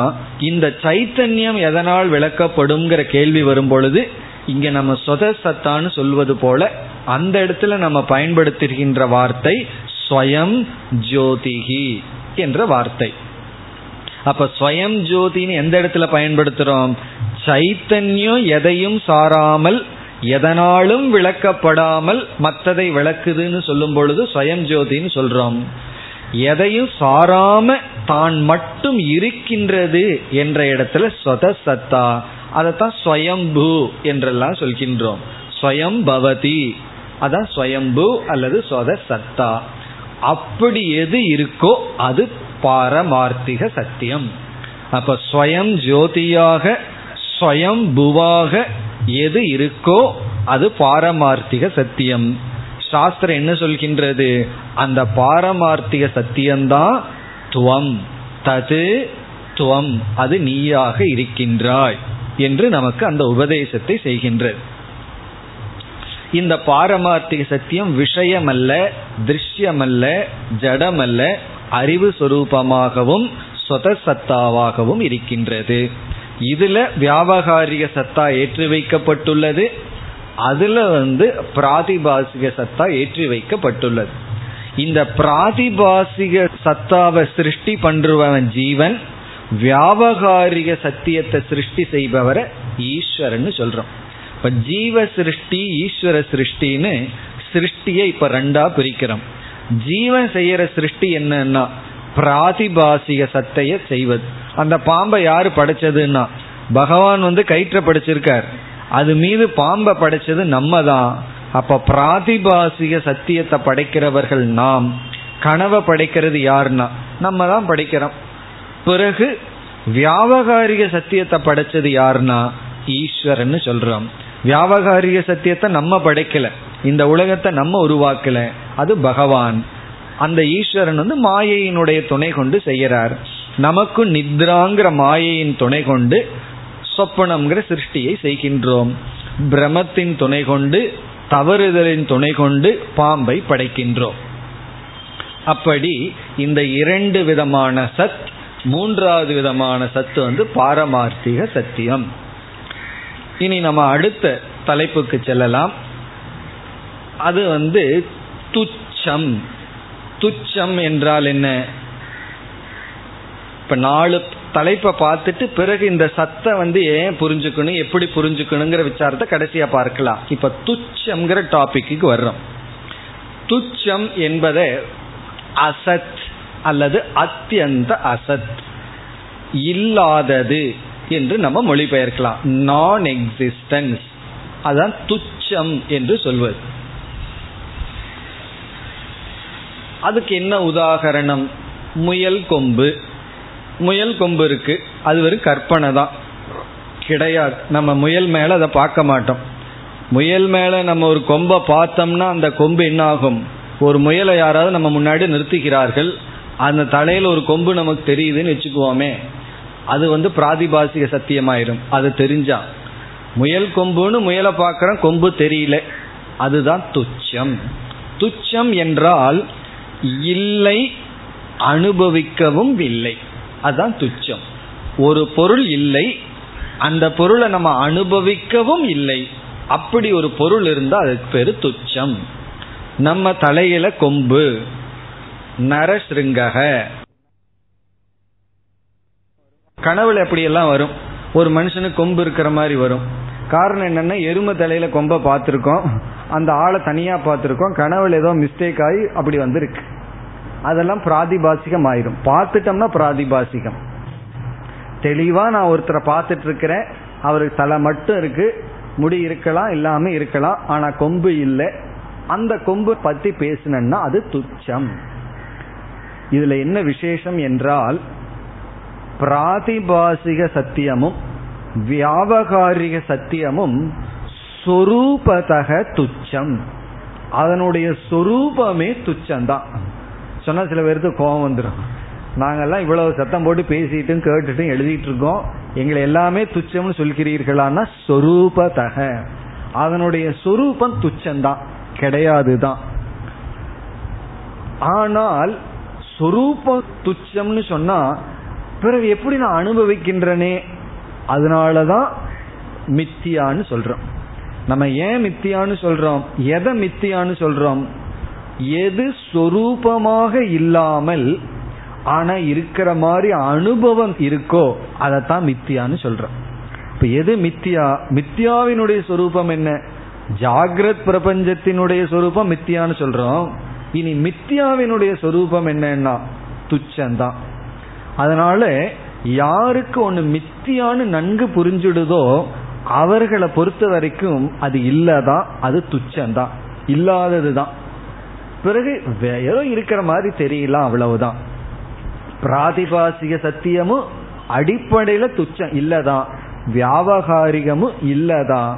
இந்த சைத்தன்யம் எதனால் விளக்கப்படும்ங்கிற கேள்வி வரும்பொழுது இங்க நம்ம சொதசத்தான்னு சொல்வது போல அந்த இடத்துல நம்ம பயன்படுத்துகின்ற வார்த்தை ஸ்வயம் ஜோதிஹி என்ற வார்த்தை. அப்ப ஸ்வயம் ஜோதின்னு எந்த இடத்துல பயன்படுத்துறோம்? சைத்தன்யம் எதையும் சாராமல் எதனாலும் விளக்கப்படாமல் மற்றதை விளக்குதுன்னு சொல்லும் பொழுது ஸ்வயம் ஜோதின்னு சொல்றோம். எதையும் சாராம தான் மட்டும் இருக்கின்றது என்ற இடத்துல ஸ்வதசத்தா, அதத்தான் ஸ்வயம்பூ என்றெல்லாம் சொல்கின்றோம். ஸ்வயம் பவதி, அதான் ஸ்வயம்பூ அல்லது ஸ்வதசத்தா. அப்படி எது இருக்கோ அது பாரமார்த்திக சத்தியம். அப்ப ஸ்வயம் ஜோதியாக ஸ்வயம்புவாக எது இருக்கோ அது பாரமார்த்திக சத்தியம். சாஸ்திரம் என்ன சொல்கின்றது? அந்த பாரமார்த்திக சத்தியம்தான் துவம் தது துவம், அது நீயாக இருக்கின்றாய் என்று நமக்கு அந்த உபதேசத்தை செய்கின்றது. இந்த பாரமார்த்திக சத்தியம் விஷயமல்ல, திருஷ்யமல்ல, ஜடமல்ல, அறிவு சொரூபமாகவும் சொதசத்தாவாகவும் இருக்கின்றது. இதுல வியாபகாரிக சத்தா ஏற்றி வைக்கப்பட்டுள்ளது, அதுல பிராதிபாசிக சத்தா ஏற்றி வைக்கப்பட்டுள்ளது. இந்த பிராதிபாசிக சத்தாவை சிருஷ்டி பண்றவன் ஜீவன், வியாபகாரிக சத்தியத்தை சிருஷ்டி செய்பவரை ஈஸ்வரன் சொல்றோம். இப்ப ஜீவ சிருஷ்டி ஈஸ்வர சிருஷ்டின்னு சிருஷ்டியை இப்ப ரெண்டா பிரிக்கிறோம். ஜீவன் செய்யற சிருஷ்டி என்னன்னா பிராதிபாசிக சத்தைய செய்வது. அந்த பாம்பை யாரு படைச்சதுன்னா பகவான் கயிற்ற படைச்சிருக்கார், அது மீது பாம்பை படைச்சது நம்ம தான். அப்ப பிராதிபாசிக சத்தியத்தை படைக்கிறவர்கள் நாம். கனவை படைக்கிறது யாருன்னா நம்ம தான் படைக்கிறோம். பிறகு வியாபகாரிக சத்தியத்தை படைச்சது யாருன்னா ஈஸ்வரன்னு சொல்றோம். வியாபகாரிக சத்தியத்தை நம்ம படைக்கல, இந்த உலகத்தை நம்ம உருவாக்கல, அது பகவான். அந்த ஈஸ்வரன் மாயையினுடைய துணை கொண்டு செய்யறார். நமக்கு நித்ராங்கிற மாயையின் துணை கொண்டு சொப்பனம்ங்கிற சிருஷ்டியை செய்கின்றோம். பிரமத்தின் துணை கொண்டு தவறுதலின் துணை கொண்டு பாம்பை படைக்கின்றோம். அப்படி இந்த இரண்டு விதமான சத். மூன்றாவது விதமான சத்து பாரமார்த்திக சத்தியம். இனி நம்ம அடுத்த தலைப்புக்கு செல்லலாம். அது துச்சம். துச்சம் என்றால் என்ன? இப்ப 4 தலைப்பை பார்த்துட்டு பிறகு இந்த சத்தை ஏன் புரிஞ்சுக்கணும், எப்படி புரிஞ்சுக்கணுங்கிற விசாரத்தை கடைசியா பார்க்கலாம். இப்ப துச்சம்ங்கிற டாபிக்கு வர்றோம். துச்சம் என்பதை அசத் அல்லது அத்தியந்த அசத், இல்லாதது என்று நம்ம மொழிபெயர்க்கலாம். நான் எக்ஸிஸ்டன்ஸ், அதான் துச்சம் என்று சொல்வது. அதுக்கு என்ன உதாரணம்? முயல் கொம்பு இருக்கு, அது ஒரு கற்பனை தான், கிடையாது. நம்ம முயல் மேல அதை பார்க்க மாட்டோம். முயல் மேல நம்ம ஒரு கொம்பை பார்த்தோம்னா அந்த கொம்பு என்ன ஆகும்? ஒரு முயலை யாராவது நம்ம முன்னாடி நிறுத்துகிறார்கள், அந்த தலையில ஒரு கொம்பு நமக்கு தெரியுதுன்னு வச்சுக்குவோமே, அது பிராதிபாசிக சத்தியமாயிரும். அது தெரிஞ்சா முயல் கொம்புன்னு முயலை பார்க்குறோம், கொம்பு தெரியல, அதுதான் துச்சம். துச்சம் என்றால் இல்லை, அனுபவிக்கவும் இல்லை, அதுதான் துச்சம். ஒரு பொருள் இல்லை, அந்த பொருளை நம்ம அனுபவிக்கவும் இல்லை, அப்படி ஒரு பொருள் இருந்தால் அதுக்கு பேரு துச்சம். நம்ம தலையில கொம்பு, நரசிருங்கக, கனவுல எப்படியெல்லாம் வரும், ஒரு மனுஷனுக்கு கொம்பு இருக்கிற மாதிரி வரும். காரணம் என்னன்னா எருமை தலையில கொம்பை பார்த்துருக்கோம், அந்த ஆளை தனியா பார்த்துருக்கோம், கனவுல ஏதோ மிஸ்டேக் ஆகி அப்படி வந்திருக்கு. அதெல்லாம் பிராதிபாசிகம் ஆயிரும். பார்த்துட்டோம்னா பிராதிபாசிகம். தெளிவா நான் ஒருத்தரை பார்த்துட்டு இருக்கிறேன், அவருக்கு தலை மட்டும் இருக்கு, முடி இருக்கலாம் இல்லாம இருக்கலாம், ஆனா கொம்பு இல்லை. அந்த கொம்பு பத்தி பேசணும்னா அது துச்சம். இதுல என்ன விசேஷம் என்றால், பிராதிபாசிக சத்தியமும் வியாபகாரிக சத்தியமும் சொரூபதக துச்சம். அதனுடைய சொரூபமே துச்சம்தான். சொன்னா சில பேருக்கு கோபம் வந்துடும். நாங்கள்லாம் இவ்வளவு சத்தம் போட்டு பேசிட்டும் கேட்டுட்டும் எழுதிட்டு இருக்கோம், எங்களை எல்லாமே துச்சம்னு சொல்கிறீர்களான்னா சொரூபதக அதனுடைய சொரூபம் துச்சம்தான், கிடையாதுதான். ஆனால் சொரூப துச்சம்னு சொன்னா பிறகு எப்படி நான் அனுபவிக்கின்றனே, அதனாலதான் மித்தியான்னு சொல்றோம். நம்ம ஏன் மித்தியான்னு சொல்றோம், எதை மித்தியான்னு சொல்றோம்? எது சொரூபமாக இல்லாமல் ஆனா இருக்கிற மாதிரி அனுபவம் இருக்கோ அதத்தான் மித்தியான்னு சொல்றோம். இப்ப எது மித்தியா? மித்தியாவினுடைய சொரூபம் என்ன? ஜாகிரத் பிரபஞ்சத்தினுடைய சொரூபம் மித்தியான்னு சொல்றோம். இனி மித்தியாவினுடைய சொரூபம் என்னன்னா துச்சம்தான். அதனால யாருக்கு ஒன்று மித்தியான்னு நன்கு புரிஞ்சுடுதோ அவர்களை பொறுத்த வரைக்கும் அது இல்லதான், அது துச்சம்தான், இல்லாததுதான். பிறகு வேற இருக்கிற மாதிரி தெரியலாம், அவ்வளவுதான். பிராதிபாசிக சத்தியமும் அடிப்படையில துச்சம் இல்லதான், வியாபகாரிகமும் இல்லதான்.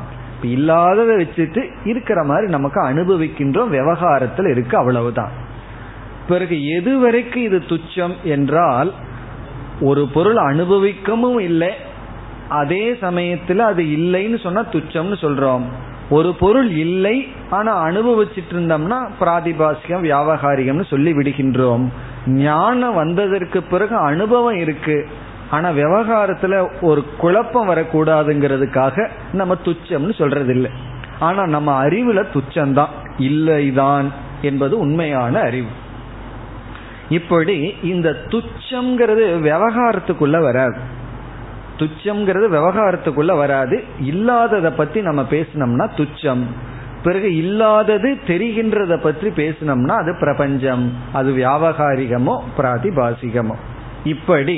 இல்லாததை வச்சுட்டு இருக்கிற மாதிரி நமக்கு அனுபவிக்கின்றோம், விவகாரத்தில் இருக்கு, அவ்வளவுதான். பிறகு எது வரைக்கும் இது துச்சம் என்றால், ஒரு பொருள் அனுபவிக்கவும் இல்லை, அதே சமயத்தில் அது இல்லைன்னு சொன்னா துச்சம்னு சொல்றோம். ஒரு பொருள் இல்லை ஆனா அனுபவிச்சுட்டு இருந்தோம்னா பிராதிபாசிகம் வியாபகாரிகம்னு சொல்லி விடுகின்றோம். ஞானம் வந்ததற்கு பிறகு அனுபவம் இருக்கு ஆனா விவகாரத்துல ஒரு குழப்பம் வரக்கூடாதுங்கிறதுக்காக நம்ம துச்சம்னு சொல்றது இல்லை. ஆனா நம்ம அறிவுல துச்சம்தான், இல்லைதான் என்பது உண்மையான அறிவு. இப்படி இந்த துச்சம்ங்கிறது விவகாரத்துக்குள்ள வராது. துச்சம்ங்கிறது விவகாரத்துக்குள்ள வராது. இல்லாததை பத்தி நம்ம பேசினோம்னா துச்சம். பிறகு இல்லாதது தெரிகின்றத பற்றி பேசினோம்னா அது பிரபஞ்சம், அது வியாபகாரிகமோ பிராதிபாசிகமோ. இப்படி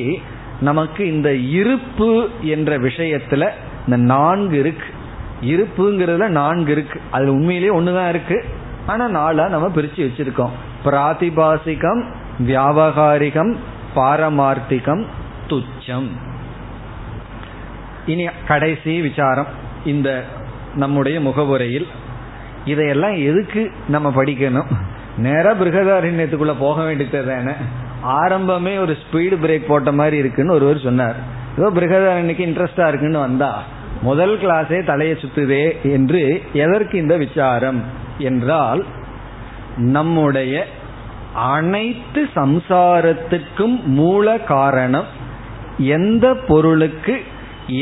நமக்கு இந்த இருப்பு என்ற விஷயத்துல இந்த நான்கு இருக்கு. இருப்புங்கிறதுல நான்கு இருக்கு, அதுல உண்மையிலேயே ஒண்ணுதான் இருக்கு, ஆனா நாளா நம்ம பிரிச்சு வச்சிருக்கோம். பிராதிபாசிகம், வியாபகாரிகம், பாரமார்த்திகம், துச்சம். இனி கடைசி விசாரம். இந்த நம்முடைய முகவுரையில் இதையெல்லாம் எதுக்கு நம்ம படிக்கணும்? நேர பிருகதாரண்யத்துக்குள்ள போக வேண்டியதுதானே. ஆரம்பமே ஒரு ஸ்பீடு பிரேக் போட்ட மாதிரி இருக்குன்னு ஒருவர் சொன்னார். ஏதோ பிருகதாரண்யக்கு இன்ட்ரெஸ்டா இருக்குன்னு வந்தா முதல் கிளாஸே தலையை சுத்துதே என்று. எதற்கு இந்த விசாரம் என்றால், நம்முடைய அனைத்து சம்சாரத்துக்கும் மூல காரணம் எந்த பொருளுக்கு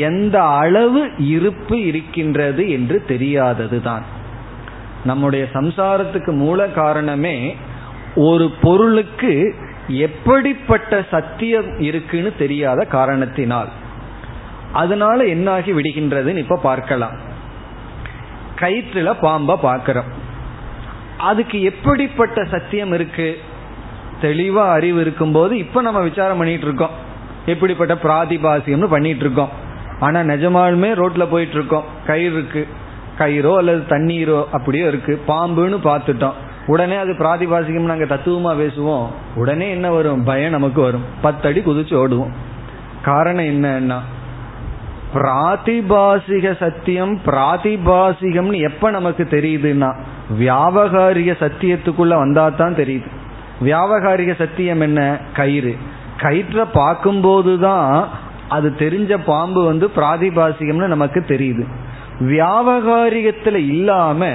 எந்த அளவு இருப்பு இருக்கின்றது என்று தெரியாததுதான். நம்முடைய சம்சாரத்துக்கு மூல காரணமே ஒரு பொருளுக்கு எப்படிப்பட்ட சத்தியம் இருக்குன்னு தெரியாத காரணத்தினால். அதனால என்னாகி விடுகின்றதுன்னு இப்ப பார்க்கலாம். கயிற்றுல பாம்ப பார்க்கிறோம், அதுக்கு எப்படிப்பட்ட சத்தியம் இருக்கு? தெளிவா அறிவு இருக்கும்போது இப்ப நம்ம விசாரம் பண்ணிட்டு இருக்கோம், எப்படிப்பட்ட பிராதிபாசியம்னு பண்ணிட்டு இருக்கோம். ஆனா நிஜமாலுமே ரோட்ல போயிட்டு இருக்கோம், கயிறு இருக்கு, கயிறோ அல்லது தண்ணீரோ அப்படியோ இருக்கு, பாம்புன்னு பார்த்துட்டோம். உடனே அது பிராதிபாசிகம் நாங்க தத்துவமா பேசுவோம். உடனே என்ன வரும்? பயம் நமக்கு வரும், பத்தடி குதிச்சு ஓடுவோம். காரணம் என்னன்னா, பிராதிபாசிக சத்தியம் பிராதிபாசிகம்னு எப்ப நமக்கு தெரியுதுன்னா வியாபகாரிக சத்தியத்துக்குள்ள வந்தாதான் தெரியுது. வியாபகாரிக சத்தியம் என்ன? கயிறு. கயிற்றை பார்க்கும்போதுதான் அது தெரிஞ்ச பாம்பு வந்து பிராதிபாசிகம்னு நமக்கு தெரியுது. வியாபகாரிகத்துல இல்லாம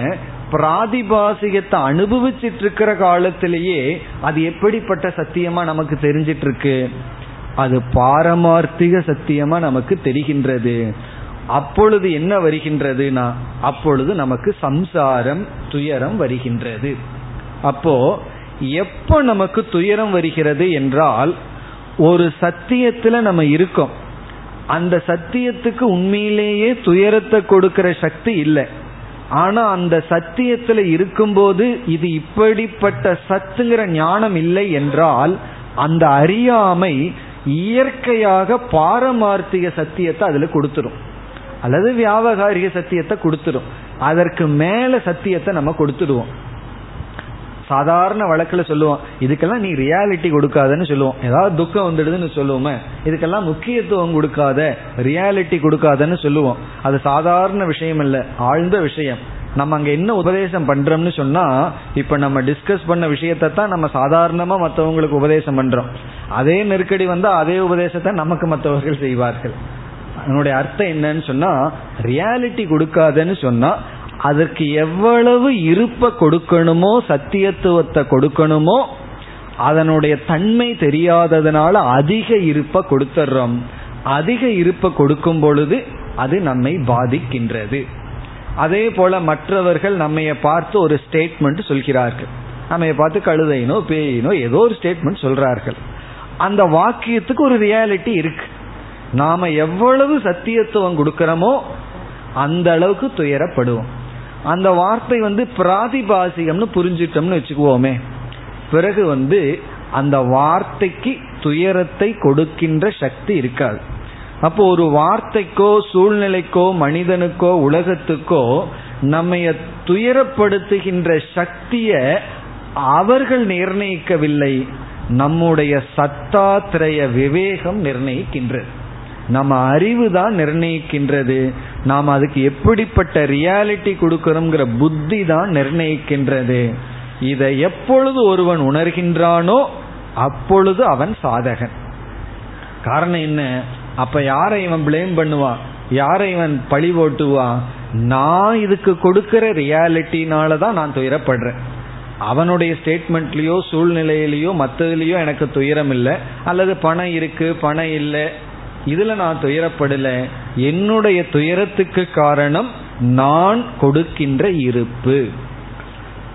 பிராதிபாசிகத்தை அனுபவிச்சுட்டு இருக்கிற காலத்திலேயே அது எப்படிப்பட்ட சத்தியமா நமக்கு தெரிஞ்சிட்டு இருக்கு? அது பாரமார்த்திக சத்தியமா நமக்கு தெரிகின்றது. அப்பொழுது என்ன வருகின்றதுனா, அப்பொழுது நமக்கு சம்சாரம் துயரம் வருகின்றது. அப்போ எப்போ நமக்கு துயரம் வருகிறது என்றால், ஒரு சத்தியத்துல நம்ம இருக்கோம், அந்த சத்தியத்துக்கு உண்மையிலேயே துயரத்தை கொடுக்கிற சக்தி இல்லை. ஆனா அந்த சத்தியத்துல இருக்கும்போது இது இப்படிப்பட்ட சத்துங்கிற ஞானம் இல்லை என்றால் அந்த அறியாமை இயற்கையாக பாரமார்த்திக சத்தியத்தை அதுல கொடுத்துரும், அல்லது வியாவகாரிக சத்தியத்தை கொடுத்துரும். அதற்கு மேல சத்தியத்தை நம்ம கொடுத்துடுவோம். சாதாரண வழக்கில் சொல்லுவோம், இதுக்கெல்லாம் நீ ரியாலிட்டி கொடுக்காதன்னு சொல்லுவோம். ஏதாவது துக்கம் வந்துடுதுன்னு சொல்லுவோமே, இதுக்கெல்லாம் முக்கியத்துவம் கொடுக்காத, ரியாலிட்டி கொடுக்காதன்னு சொல்லுவோம். அது சாதாரண விஷயம் இல்லை, ஆழ்ந்த விஷயம். நம்ம அங்கே என்ன உபதேசம் பண்றோம்னு சொன்னா, இப்போ நம்ம டிஸ்கஸ் பண்ண விஷயத்தை தான் நம்ம சாதாரணமாக மற்றவங்களுக்கு உபதேசம் பண்றோம். அதே நெருக்கடி வந்தால் அதே உபதேசத்தை நமக்கு மற்றவர்கள் செய்வார்கள். அதனுடைய அர்த்தம் என்னன்னு சொன்னா, ரியாலிட்டி கொடுக்காதன்னு சொன்னா அதற்கு எவ்வளவு இருப்ப கொடுக்கணுமோ, சத்தியத்துவத்தை கொடுக்கணுமோ, அதனுடைய தன்மை தெரியாததுனால அதிக இருப்ப கொடுத்துறோம். அதிக இருப்ப கொடுக்கும் பொழுது அது நம்மை பாதிக்கின்றது. அதே போல மற்றவர்கள் நம்மைய பார்த்து ஒரு ஸ்டேட்மெண்ட் சொல்கிறார்கள். நம்மைய பார்த்து கழுதையினோ பேயினோ ஏதோ ஒரு ஸ்டேட்மெண்ட் சொல்றார்கள். அந்த வாக்கியத்துக்கு ஒரு ரியாலிட்டி இருக்கு. நாம எவ்வளவு சத்தியத்துவம் கொடுக்கிறோமோ அந்த அளவுக்கு துயரப்படுவோம். அந்த வார்த்தை பிராதிபாசிகம்னு புரிஞ்சிட்டோம்னு வச்சுக்குவோமே, பிறகு அந்த வார்த்தைக்கு துயரத்தை கொடுக்கின்ற சக்தி இருக்காது. அப்போ ஒரு வார்த்தைக்கோ சூழ்நிலைக்கோ மனிதனுக்கோ உலகத்துக்கோ நம்மைய துயரப்படுத்துகின்ற சக்தியை அவர்கள் நிர்ணயிக்கவில்லை, நம்முடைய சத்தாத்திரைய விவேகம் நிர்ணயிக்கின்றது. நம்ம அறிவு தான் நிர்ணயிக்கின்றது. நாம் அதுக்கு எப்படிப்பட்ட ரியாலிட்டி கொடுக்கணுங்கிற புத்தி தான் நிர்ணயிக்கின்றது. இதை எப்பொழுது ஒருவன் உணர்கின்றானோ அப்பொழுது அவன் சாதகன். காரணம் என்ன? அப்ப யாரை இவன் பிளேம் பண்ணுவான், யாரை இவன் பழி போட்டுவான்? நான் இதுக்கு கொடுக்கிற ரியாலிட்டினால தான் நான் துயரப்படுறேன். அவனுடைய ஸ்டேட்மெண்ட்லேயோ சூழ்நிலையிலையோ மற்றதுலையோ எனக்கு துயரம் இல்லை, அல்லது பணம் இருக்கு பணம் இல்லை இதுல நான் துயரப்படல. என்னுடைய துயரத்துக்கு காரணம் நான் கொடுக்கின்ற இருப்பு.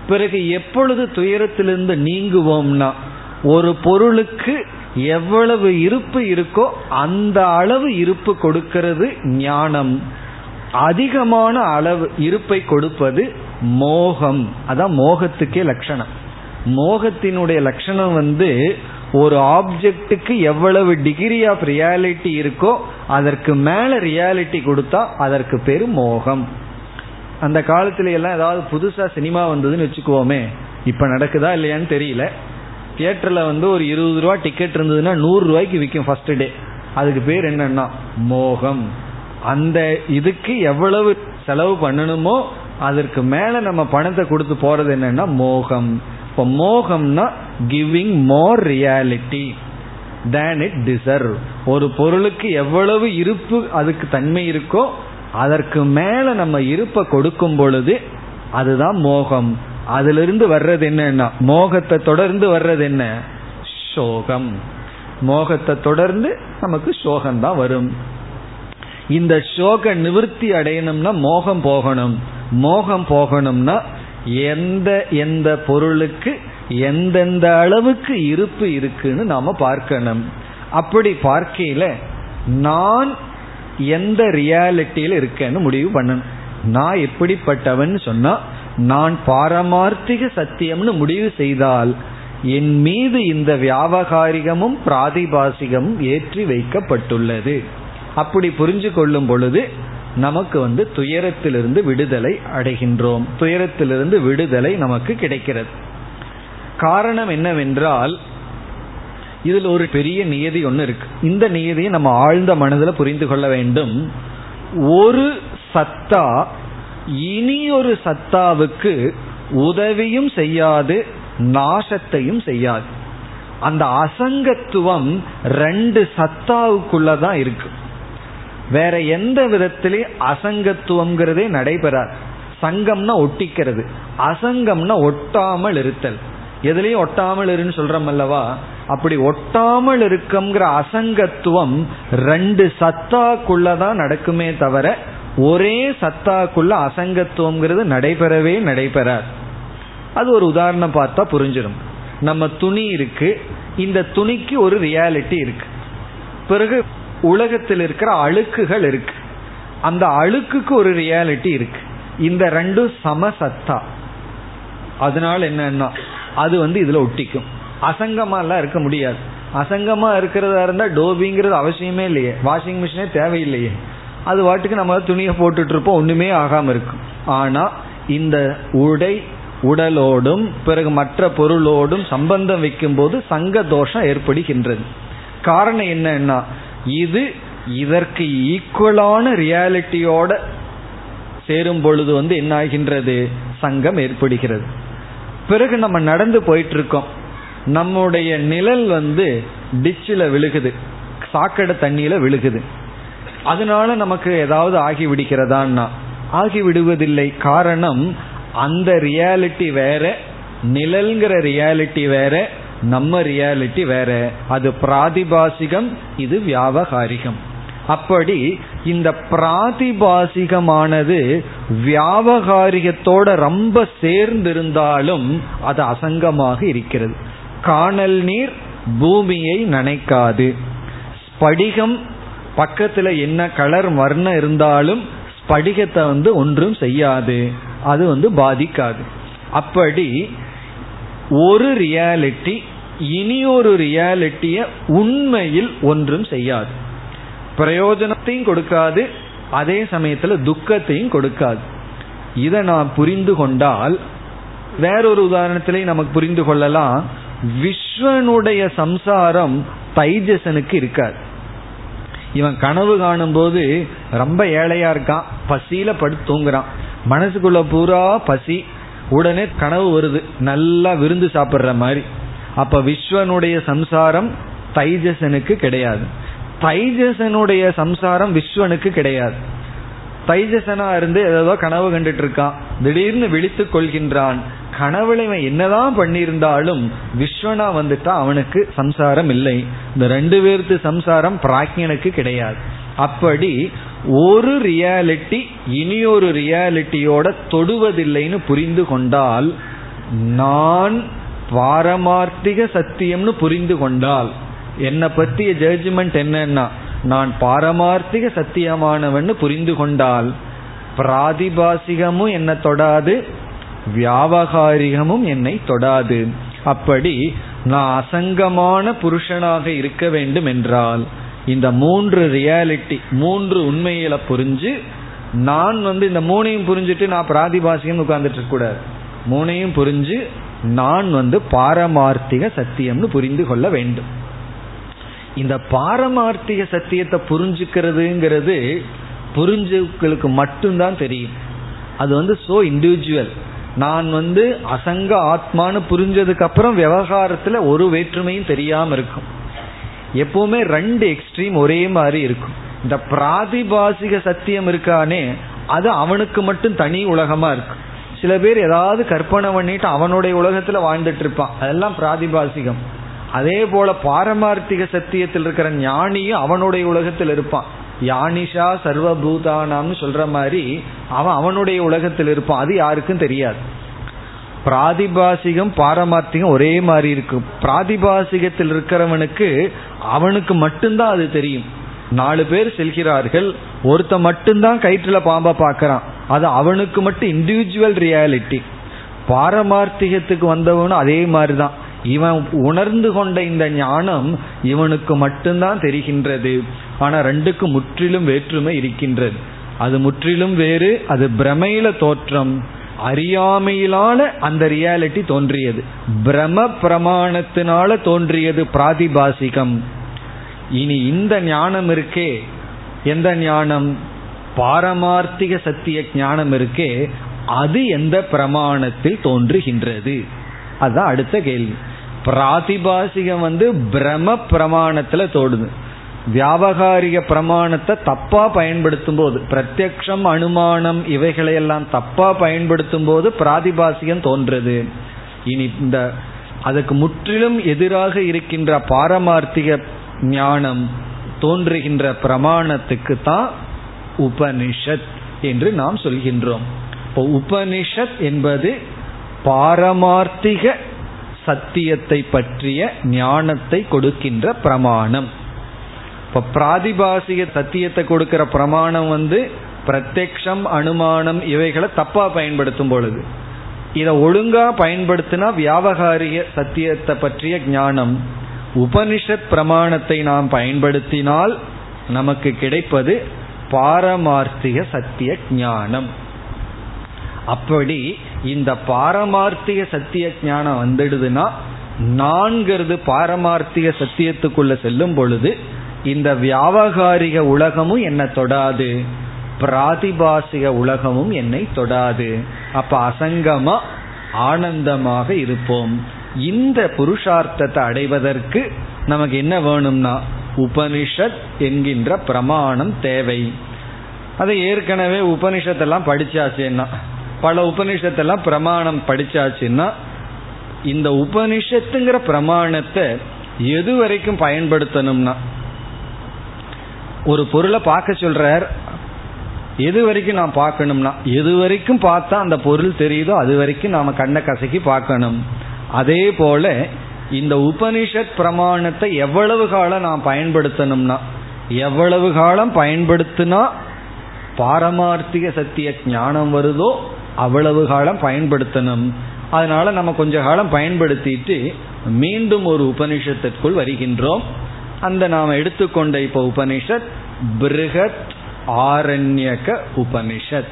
பிறகு எப்பொழுது துயரத்திலிருந்து நீங்குவோம்னா, ஒரு பொருளுக்கு எவ்வளவு இருப்பு இருக்கோ அந்த அளவு இருப்பு கொடுக்கிறது ஞானம். அதிகமான அளவு இருப்பை கொடுப்பது மோகம். அதான் மோகத்துக்கே லட்சணம். மோகத்தினுடைய லட்சணம் ஒரு ஆப்ஜெக்டுக்கு எவ்வளவு டிகிரி ஆஃப் ரியாலிட்டி இருக்கோ அதற்கு மேல ரியாலிட்டி கொடுத்தா அதற்கு பேரு மோகம். அந்த காலத்துல எல்லாம் ஏதாவது புதுசா சினிமா வந்ததுன்னு வச்சுக்குவோமே, இப்ப நடக்குதா இல்லையான்னு தெரியல, தியேட்டர்ல ஒரு 20 ரூபா டிக்கெட் இருந்ததுன்னா 100 ரூபாய்க்கு விற்கும் ஃபர்ஸ்ட் டே. அதுக்கு பேர் என்னன்னா மோகம். அந்த இதுக்கு எவ்வளவு செலவு பண்ணணுமோ அதற்கு மேல நம்ம பணத்தை கொடுத்து போறது என்னன்னா மோகம். இப்போ மோகம்னா giving more reality than it deserve. ஒரு பொருளுக்கு எவ்வளவு இருப்பு அதுக்கு தன்மை இருக்கோ அதற்கு மேல நம்ம இருப்ப கொடுக்கும் பொழுது அதுதான் மோகம். அதிலிருந்து வர்றது என்னன்னா, மோகத்தை தொடர்ந்து வர்றது என்ன, சோகம். மோகத்தை தொடர்ந்து நமக்கு சோகம்தான் வரும். இந்த சோக நிவர்த்தி அடையணும்னா மோகம் போகணும். மோகம் போகணும்னா எந்த பொருளுக்கு எந்தெந்த அளவுக்கு இருப்பு இருக்குன்னு நாம பார்க்கணும். அப்படி பார்க்கையில நான் எந்த ரியாலிட்டியில இருக்கேன்னு முடிவு பண்ணணும். நான் எப்படிப்பட்டவன் சொன்னா, நான் பாரமார்த்திக சத்தியம்னு முடிவு செய்தால் என் மீது இந்த வியாவகாரிகமும் பிராதிபாசிகமும் ஏற்றி வைக்கப்பட்டுள்ளது. அப்படி புரிஞ்சு கொள்ளும் பொழுது நமக்கு துயரத்திலிருந்து விடுதலை அடைகின்றோம். துயரத்திலிருந்து விடுதலை நமக்கு கிடைக்கிறது. காரணம் என்னவென்றால், இதில் ஒரு பெரிய நியதி ஒன்று இருக்கு. இந்த நியதியை நம்ம ஆழ்ந்த மனதில் புரிந்து கொள்ள வேண்டும். ஒரு சத்தா இனி ஒரு சத்தாவுக்கு உதவியும் செய்யாது, நாசத்தையும் செய்யாது. அந்த அசங்கத்துவம் ரெண்டு சத்தாவுக்குள்ளதான் இருக்கு. வேற எந்த விதத்திலே அசங்கத்துவம்ங்கிறதே நடைபெறாது. சங்கம்னா ஒட்டிக்கிறது, அசங்கம்னா ஒட்டாமல் இருத்தல். எதுலேயும் ஒட்டாமல் இருன்னு சொல்றோம் அல்லவா, அப்படி ஒட்டாமல் இருக்குங்கிற அசங்கத்துவம் ரெண்டு சத்தாக்குள்ளதான் நடக்குமே தவிர ஒரே சத்தாக்குள்ள அசங்கத்துவம்ங்கிறது நடைபெறவே நடைபெறாது. அது ஒரு உதாரணம் பார்த்தா புரிஞ்சிடும். நம்ம துணி இருக்கு, இந்த துணிக்கு ஒரு ரியாலிட்டி இருக்கு. பிறகு உலகத்தில் இருக்கிற அழுக்குகள் இருக்கு, அந்த அழுக்குக்கு ஒரு ரியாலிட்டி இருக்கு. இந்த ரெண்டும் சமசத்தா. அதனால என்னன்னா அது இதுல ஒட்டிக்கும். அசங்கமா எல்லாம் இருக்க முடியாது. அசங்கமா இருக்கிறதா இருந்தா டோபிங்கிறது அவசியமே இல்லையே, வாஷிங் மிஷினே தேவையில்லையே, அது வாட்டுக்கு நம்ம துணியை போட்டுட்டு இருப்போம், ஒண்ணுமே ஆகாம இருக்கும். ஆனா இந்த உடை உடலோடும் பிறகு மற்ற பொருளோடும் சம்பந்தம் வைக்கும் போது சங்க தோஷம் ஏற்படுகின்றது. காரணம் என்னன்னா இது இதற்கு ஈக்குவலான ரியாலிட்டியோட சேரும் பொழுது என்ன ஆகின்றது, சங்கம் ஏற்படுகிறது. பிறகு நம்ம நடந்து போயிட்டு இருக்கோம், நம்முடைய நிழல் டிச்சில விழுகுது, சாக்கடை தண்ணியில விழுகுது, அதனால நமக்கு ஏதாவது ஆகிவிடுகிறதான்னா ஆகிவிடுவதில்லை. காரணம் அந்த ரியாலிட்டி வேற, நிழல்கிற ரியாலிட்டி வேற, நம்ம ரியாலிட்டி வேற. அது பிராதிபாசிகம், இது வியாவகாரிகம். அப்படி இந்த பிராதிபாசிகமானது வியாவகாரிகத்தோட ரொம்ப சேர்ந்திருந்தாலும் அது அசங்கமாக இருக்கிறது. காணல் நீர் பூமியை நனைக்காது, ஸ்படிகம் பக்கத்துல என்ன கலர் வர்ணம் இருந்தாலும் ஸ்படிகத்தை ஒன்றும் செய்யாது, அது பாதிக்காது. அப்படி ஒரு ரியாலிட்டி இனியொரு ரியாலிட்டிய உண்மையில் ஒன்றும் செய்யாது, பிரயோஜனத்தையும் கொடுக்காது, அதே சமயத்தில் துக்கத்தையும் கொடுக்காது. இதை நாம் புரிந்து கொண்டால் வேறொரு உதாரணத்திலையும் நமக்கு புரிந்து கொள்ளலாம். விஸ்வனுடைய சம்சாரம் தைஜசனுக்கு இருக்காது. இவன் கனவு காணும் போது ரொம்ப ஏழையா இருக்கான், பசியில படுத்து தூங்குறான், மனசுக்குள்ள பூரா பசி, உடனே கனவு வருது நல்லா விருந்து சாப்பிட்ற மாதிரி. அப்ப விஸ்வனுடைய சம்சாரம் தைஜசனுக்கு கிடையாது, தைஜசனுடைய சம்சாரம் விஸ்வனுக்கு கிடையாது. தைஜசனா இருந்து ஏதோ கனவு கண்டுட்டு இருக்கான், திடீர்னு விழித்து கொள்கின்றான், கனவுல இவன் என்னதான் பண்ணியிருந்தாலும் விஸ்வனா வந்துட்டா அவனுக்கு சம்சாரம் இல்லை. இந்த ரெண்டு பேருக்கு சம்சாரம் பிராக்ஞனுக்கு கிடையாது. அப்படி ஒரு ரியாலிட்டி இனியொரு ரியாலிட்டியோட தொடுவதில்லைன்னு புரிந்து கொண்டால், நான் பாரமார்த்திக சத்தியம்னு புரிந்து கொண்டால், என்னை பற்றிய ஜட்ஜ்மெண்ட் என்னன்னா நான் பாரமார்த்திக சத்தியமானவன்னு புரிந்து கொண்டால் பிராதிபாசிகமும் என்னை தொடாது, வியாவகாரிகமும் என்னை தொடாது. அப்படி நான் அசங்கமான புருஷனாக இருக்க வேண்டும் என்றால் இந்த மூன்று ரியாலிட்டி மூன்று உண்மையில புரிஞ்சு, நான் இந்த மூணையும் புரிஞ்சுட்டு நான் பிராதிபாசிகம் உட்கார்ந்துட்டு இருக்க கூடாது, மூணையும் புரிஞ்சு நான் பாரமார்த்திக சத்தியம்னு புரிந்து கொள்ள வேண்டும். இந்த பாரமார்த்திக சத்தியத்தை புரிஞ்சுக்கிறதுங்கிறது புரிஞ்சுக்களுக்கு மட்டும்தான் தெரியும். அது சோ இண்டிவிஜுவல். நான் அசங்க ஆத்மானு புரிஞ்சதுக்கு அப்புறம் விவகாரத்துல ஒரு வேற்றுமையும் தெரியாம இருக்கும். எப்பவுமே ரெண்டு எக்ஸ்ட்ரீம் ஒரே மாதிரி இருக்கும். இந்த பிராதிபாசிக சத்தியம் இருக்கானே அது அவனுக்கு மட்டும் தனி உலகமா இருக்கும். சில பேர் ஏதாவது கற்பனை பண்ணிட்டு அவனுடைய உலகத்துல வாழ்ந்துட்டு இருப்பான், அதெல்லாம் பிராதிபாசிகம். அதே போல பாரமார்த்திக சத்தியத்தில் இருக்கிற ஞானியும் அவனுடைய உலகத்தில் இருப்பான், யானிஷா சர்வபூதானாம்னு சொல்ற மாதிரி அவன் அவனுடைய உலகத்தில் இருப்பான், அது யாருக்கும் தெரியாது. பிராதிபாசிகம் பாரமார்த்திகம் ஒரே மாதிரி இருக்கும். பிராதிபாசிகத்தில் இருக்கிறவனுக்கு அவனுக்கு மட்டும்தான் அது தெரியும். 4 பேர் செல்கிறார்கள், ஒருத்த மட்டும்தான் கயிற்றுல பாம்பா பார்க்கறான், அது அவனுக்கு மட்டும் இண்டிவிஜுவல் ரியாலிட்டி. பாரமார்த்திகத்துக்கு வந்தவனும் அதே மாதிரி தான், இவன் உணர்ந்து கொண்ட இந்த ஞானம் இவனுக்கு மட்டும்தான் தெரிகின்றது. ஆனா ரெண்டுக்கு முற்றிலும் வேற்றுமை இருக்கின்றது, அது முற்றிலும் வேறு. அது பிரமையில தோற்றம், அறியாமையிலான அந்த ரியாலிட்டி தோன்றியது, பிரம பிரமாணத்தினால தோன்றியது பிராதிபாசிகம். இனி இந்த ஞானம் இருக்கே, எந்த ஞானம், பாரமார்த்திக சத்திய ஞானம் இருக்கே, அது எந்த பிரமாணத்தில் தோன்றுகின்றது, அதுதான் அடுத்த கேள்வி. பிராதிபாசிகம் பிரம பிரமாணத்துல தோடுது. வியாபகாரிக பிரமாணத்தை தப்பா பயன்படுத்தும் போது, பிரத்யக்ஷம் அனுமானம் இவைகளையெல்லாம் தப்பா பயன்படுத்தும் போது பிராதிபாசிகம் தோன்றது. இனி இந்த அதுக்கு முற்றிலும் எதிராக இருக்கின்ற பாரமார்த்திக ஞானம் தோன்றுகின்ற பிரமாணத்துக்கு தான் உபனிஷத் என்று நாம் சொல்கின்றோம். இப்போ உபனிஷத் என்பது பாரமார்த்திக சத்தியத்தை பற்றிய ஞானத்தை கொடுக்கின்ற பிரமாணம். அப்ப பிராதிபாசிக சத்தியத்தை கொடுக்கிற பிரமாணம் பிரத்யக்ஷம், அனுமானம் இவைகளை தப்பா பயன்படுத்தும் பொழுது, இதை ஒழுங்கா பயன்படுத்தினா வியாவகாரிய சத்தியத்தை பற்றிய ஞானம். உபனிஷத் பிரமாணத்தை நாம் பயன்படுத்தினால் நமக்கு கிடைப்பது பாரமார்த்திக சத்திய ஞானம். அப்படி இந்த பாரமார்த்திக சத்திய ஞானம் வந்துடுதுன்னா, நான்கிறது பாரமார்த்திக சத்தியத்துக்குள்ள செல்லும் பொழுது இந்த வியாவகாரிக உலகமும் என்னை தொடாது, பிராதிபாசிக உலகமும் என்னை தொடாது. அப்ப அசங்கமா ஆனந்தமாக இருப்போம். இந்த புருஷார்த்தத்தை அடைவதற்கு நமக்கு என்ன வேணும்னா உபனிஷத் என்கின்ற பிரமாணம் தேவை. அதை ஏற்கனவே உபனிஷத்தெல்லாம் படிச்சாச்சுன்னா, பல உபனிஷத்தெல்லாம் பிரமாணம் படிச்சாச்சுன்னா, இந்த உபனிஷத்துங்கிற பிரமாணத்தை எது வரைக்கும் பயன்படுத்தணும்னா, ஒரு பொருளை பார்க்க சொல்றார், எது வரைக்கும் நாம் பார்க்கணும்னா எது வரைக்கும் பார்த்தா அந்த பொருள் தெரியுதோ அது வரைக்கும் நாம் கண்ணை கசக்கி பார்க்கணும். அதே போல இந்த உபனிஷத் பிரமாணத்தை எவ்வளவு காலம் நாம் பயன்படுத்தணும்னா, எவ்வளவு காலம் பயன்படுத்தினா பாரமார்த்திக சத்திய ஞானம் வருதோ அவ்வளவு காலம் பயன்படுத்தணும். அதனால நம்ம கொஞ்ச காலம் பயன்படுத்திட்டு மீண்டும் ஒரு உபனிஷத்திற்குள் வருகின்றோம். அந்த நாம் எடுத்துக்கொண்ட இப்போ உபனிஷத் பிருகத் ஆரண்யக உபனிஷத்.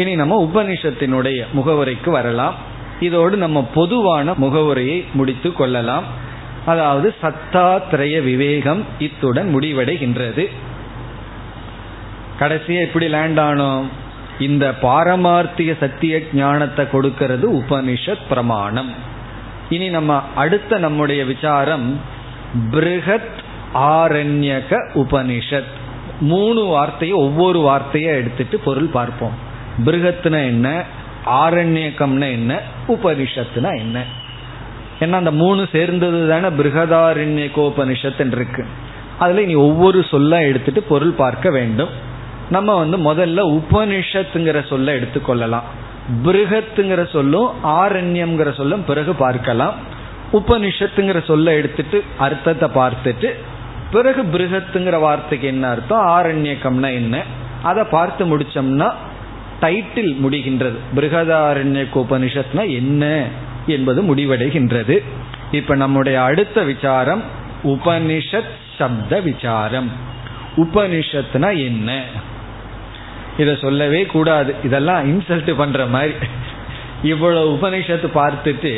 இனி நம்ம உபனிஷத்தினுடைய முகவுரைக்கு வரலாம். இதோடு நம்ம பொதுவான முகவுரையை முடித்து கொள்ளலாம். அதாவது சத்தாத்ரய விவேகம் இத்துடன் முடிவடைகின்றது. கடைசியா எப்படி லேண்ட் ஆனோம்? இந்த பாரமார்த்திக சத்திய ஞானத்தை கொடுக்கிறது உபனிஷத் பிரமாணம். இனி நம்ம அடுத்த நம்முடைய விசாரம் பிருகத் ஆரண்யக உபனிஷத். 3 வார்த்தையை ஒவ்வொரு வார்த்தையை எடுத்துட்டு பொருள் பார்ப்போம். பிருகத்னா என்ன, ஆரண்யகம்னா என்ன, உபனிஷத்துனா என்ன? ஏன்னா அந்த 3 சேர்ந்தது தானே பிருகதாரண்யகோபனிஷத் இருக்கு. அதில் இனி ஒவ்வொரு சொல்ல எடுத்துட்டு பொருள் பார்க்க வேண்டும். நம்ம முதல்ல உபனிஷத்துங்கிற சொல்ல எடுத்துக்கொள்ளலாம். பிருகத்துங்கிற சொல்லும் ஆரண்யம்ங்கிற சொல்லும் பிறகு பார்க்கலாம். உபனிஷத்துங்கிற சொல்ல எடுத்துட்டு அர்த்தத்தை பார்த்துட்டு பிறகு பிருகத்துங்கிற வார்த்தைக்கு என்ன அர்த்தம், ஆரண்யகம்னா என்ன, அதை பார்த்து முடிச்சோம்னா டைட்டில் முடிகின்றது. பிருகதாரண்யக உபனிஷத்னா என்ன என்பது முடிவடைகின்றது. இப்ப நம்முடைய அடுத்த விசாரம் உபனிஷத் சப்த விசாரம். உபனிஷத்னா என்ன? இதை சொல்லவே கூடாது, இதெல்லாம் இன்சல்ட் பண்ற மாதிரி. இவ்வளவு உபனிஷத்து பார்த்துட்டு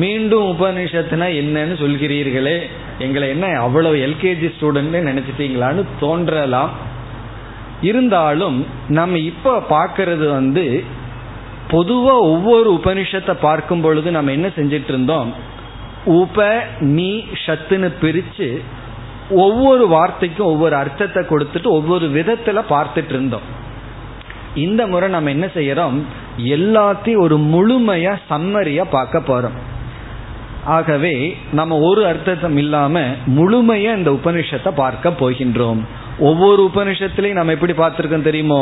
மீண்டும் உபனிஷத்துனா என்னன்னு சொல்கிறீர்களே, எங்களை என்ன அவ்வளவு எல்கேஜி ஸ்டூடெண்ட் நினைச்சிட்டீங்களான்னு தோன்றலாம். இருந்தாலும் நம்ம இப்ப பார்க்கறது பொதுவா ஒவ்வொரு உபனிஷத்தை பார்க்கும் பொழுது நம்ம என்ன செஞ்சிட்டு இருந்தோம், உபனிஷத்துன்னு பிரிச்சு ஒவ்வொரு வார்த்தைக்கும் ஒவ்வொரு அர்த்தத்தை கொடுத்துட்டு ஒவ்வொரு விதத்துல பார்த்துட்டு இருந்தோம். இந்த முறை நம்ம என்ன செய்யறோம், எல்லாத்தையும் ஒரு முழுமையா சம்மரியா பார்க்க போறோம். ஆகவே நம்ம ஒரு அர்த்தம் இல்லாம முழுமையா இந்த உபனிஷத்தை பார்க்க போகின்றோம். ஒவ்வொரு உபனிஷத்துலையும் நம்ம எப்படி பார்த்துருக்கோம் தெரியுமோ,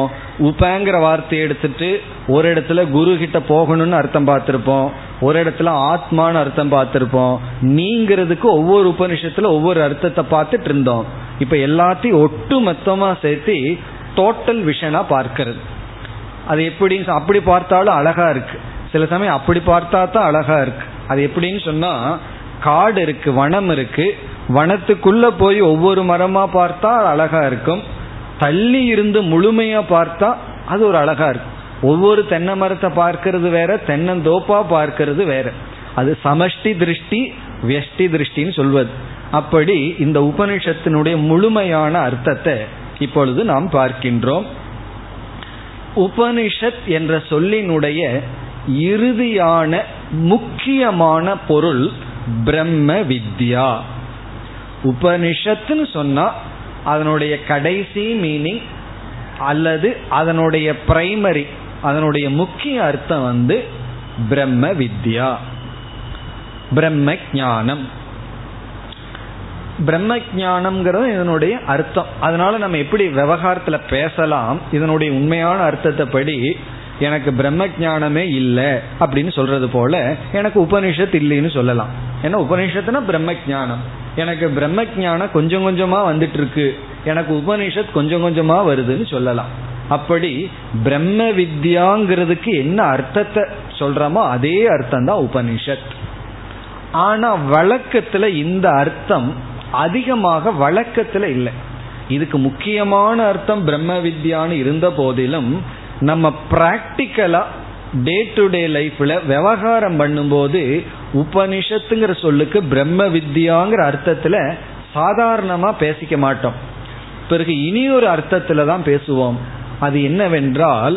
உபங்கிற வார்த்தையை எடுத்துட்டு ஒரு இடத்துல குரு கிட்ட போகணும்னு அர்த்தம் பார்த்துருப்போம், ஒரு இடத்துல ஆத்மான்னு அர்த்தம் பார்த்துருப்போம். நீங்கிறதுக்கு ஒவ்வொரு உபனிஷத்துல ஒவ்வொரு அர்த்தத்தை பார்த்துட்டு இருந்தோம். இப்ப எல்லாத்தையும் ஒட்டு மொத்தமா சேர்த்து டோட்டல் விஷனா பார்க்கறது. அது எப்படி, அப்படி பார்த்தாலும் அழகா இருக்கு, சில சமயம் அப்படி பார்த்தா தான் அழகா இருக்கு. அது எப்படின்னு சொன்னா, காடு இருக்கு, வனம் இருக்கு, வனத்துக்குள்ள போய் ஒவ்வொரு மரமா பார்த்தா அழகா இருக்கும், தள்ளி இருந்து முழுமையா பார்த்தா அது ஒரு அழகா இருக்கும். ஒவ்வொரு தென்னை மரத்தை பார்க்கறது வேற, தென்னந்தோப்பா பார்க்கறது வேற. அது சமஷ்டி திருஷ்டி, வியஷ்டி திருஷ்டின்னு சொல்வது. அப்படி இந்த உபனிஷத்தினுடைய முழுமையான அர்த்தத்தை இப்பொழுது நாம் பார்க்கின்றோம். உபனிஷத் என்ற சொல்லினுடைய இறுதியான முக்கியமான பொருள் பிரம்ம வித்யா. உபனிஷத்துன்னு சொன்னா அதனுடைய கடைசி மீனிங் அல்லது அதனுடைய பிரைமரி, அதனுடைய முக்கிய அர்த்தம் பிரம்ம வித்யா, பிரம்ம ஞானம். பிரம்ம ஞானம்ங்கிறது இதனுடைய அர்த்தம். அதனால நம்ம எப்படி விவகாரத்துல பேசலாம், இதனுடைய உண்மையான அர்த்தத்தை படி எனக்கு பிரம்ம ஞானமே இல்லை அப்படின்னு சொல்றது போல எனக்கு உபனிஷத் இல்லைன்னு சொல்லலாம். ஏன்னா உபனிஷத்துனா பிரம்ம ஞானம். எனக்கு பிரம்ம ஞானம் கொஞ்சம் கொஞ்சமா வந்துட்டு இருக்கு, எனக்கு உபனிஷத் கொஞ்சம் கொஞ்சமா வருதுன்னு சொல்லலாம். அப்படி பிரம்ம வித்யாங்கிறதுக்கு என்ன அர்த்தத்தை சொல்றோமோ அதே அர்த்தம் தான் உபனிஷத். ஆனா வழக்கத்துல இந்த அர்த்தம் அதிகமாக வழக்கத்துல இல்லை. இதுக்கு முக்கியமான அர்த்தம் பிரம்ம வித்யான்னு இருந்த போதிலும் நம்ம பிராக்டிக்கலா டே டு டே லைஃப்ல விவகாரம் பண்ணும்போது உபனிஷத்துங்கிற சொல்லுக்கு பிரம்ம வித்யாங்கிற அர்த்தத்துல சாதாரணமா பேசிக்க மாட்டோம். பிறகு இனி ஒரு அர்த்தத்துல தான் பேசுவோம். அது என்னவென்றால்,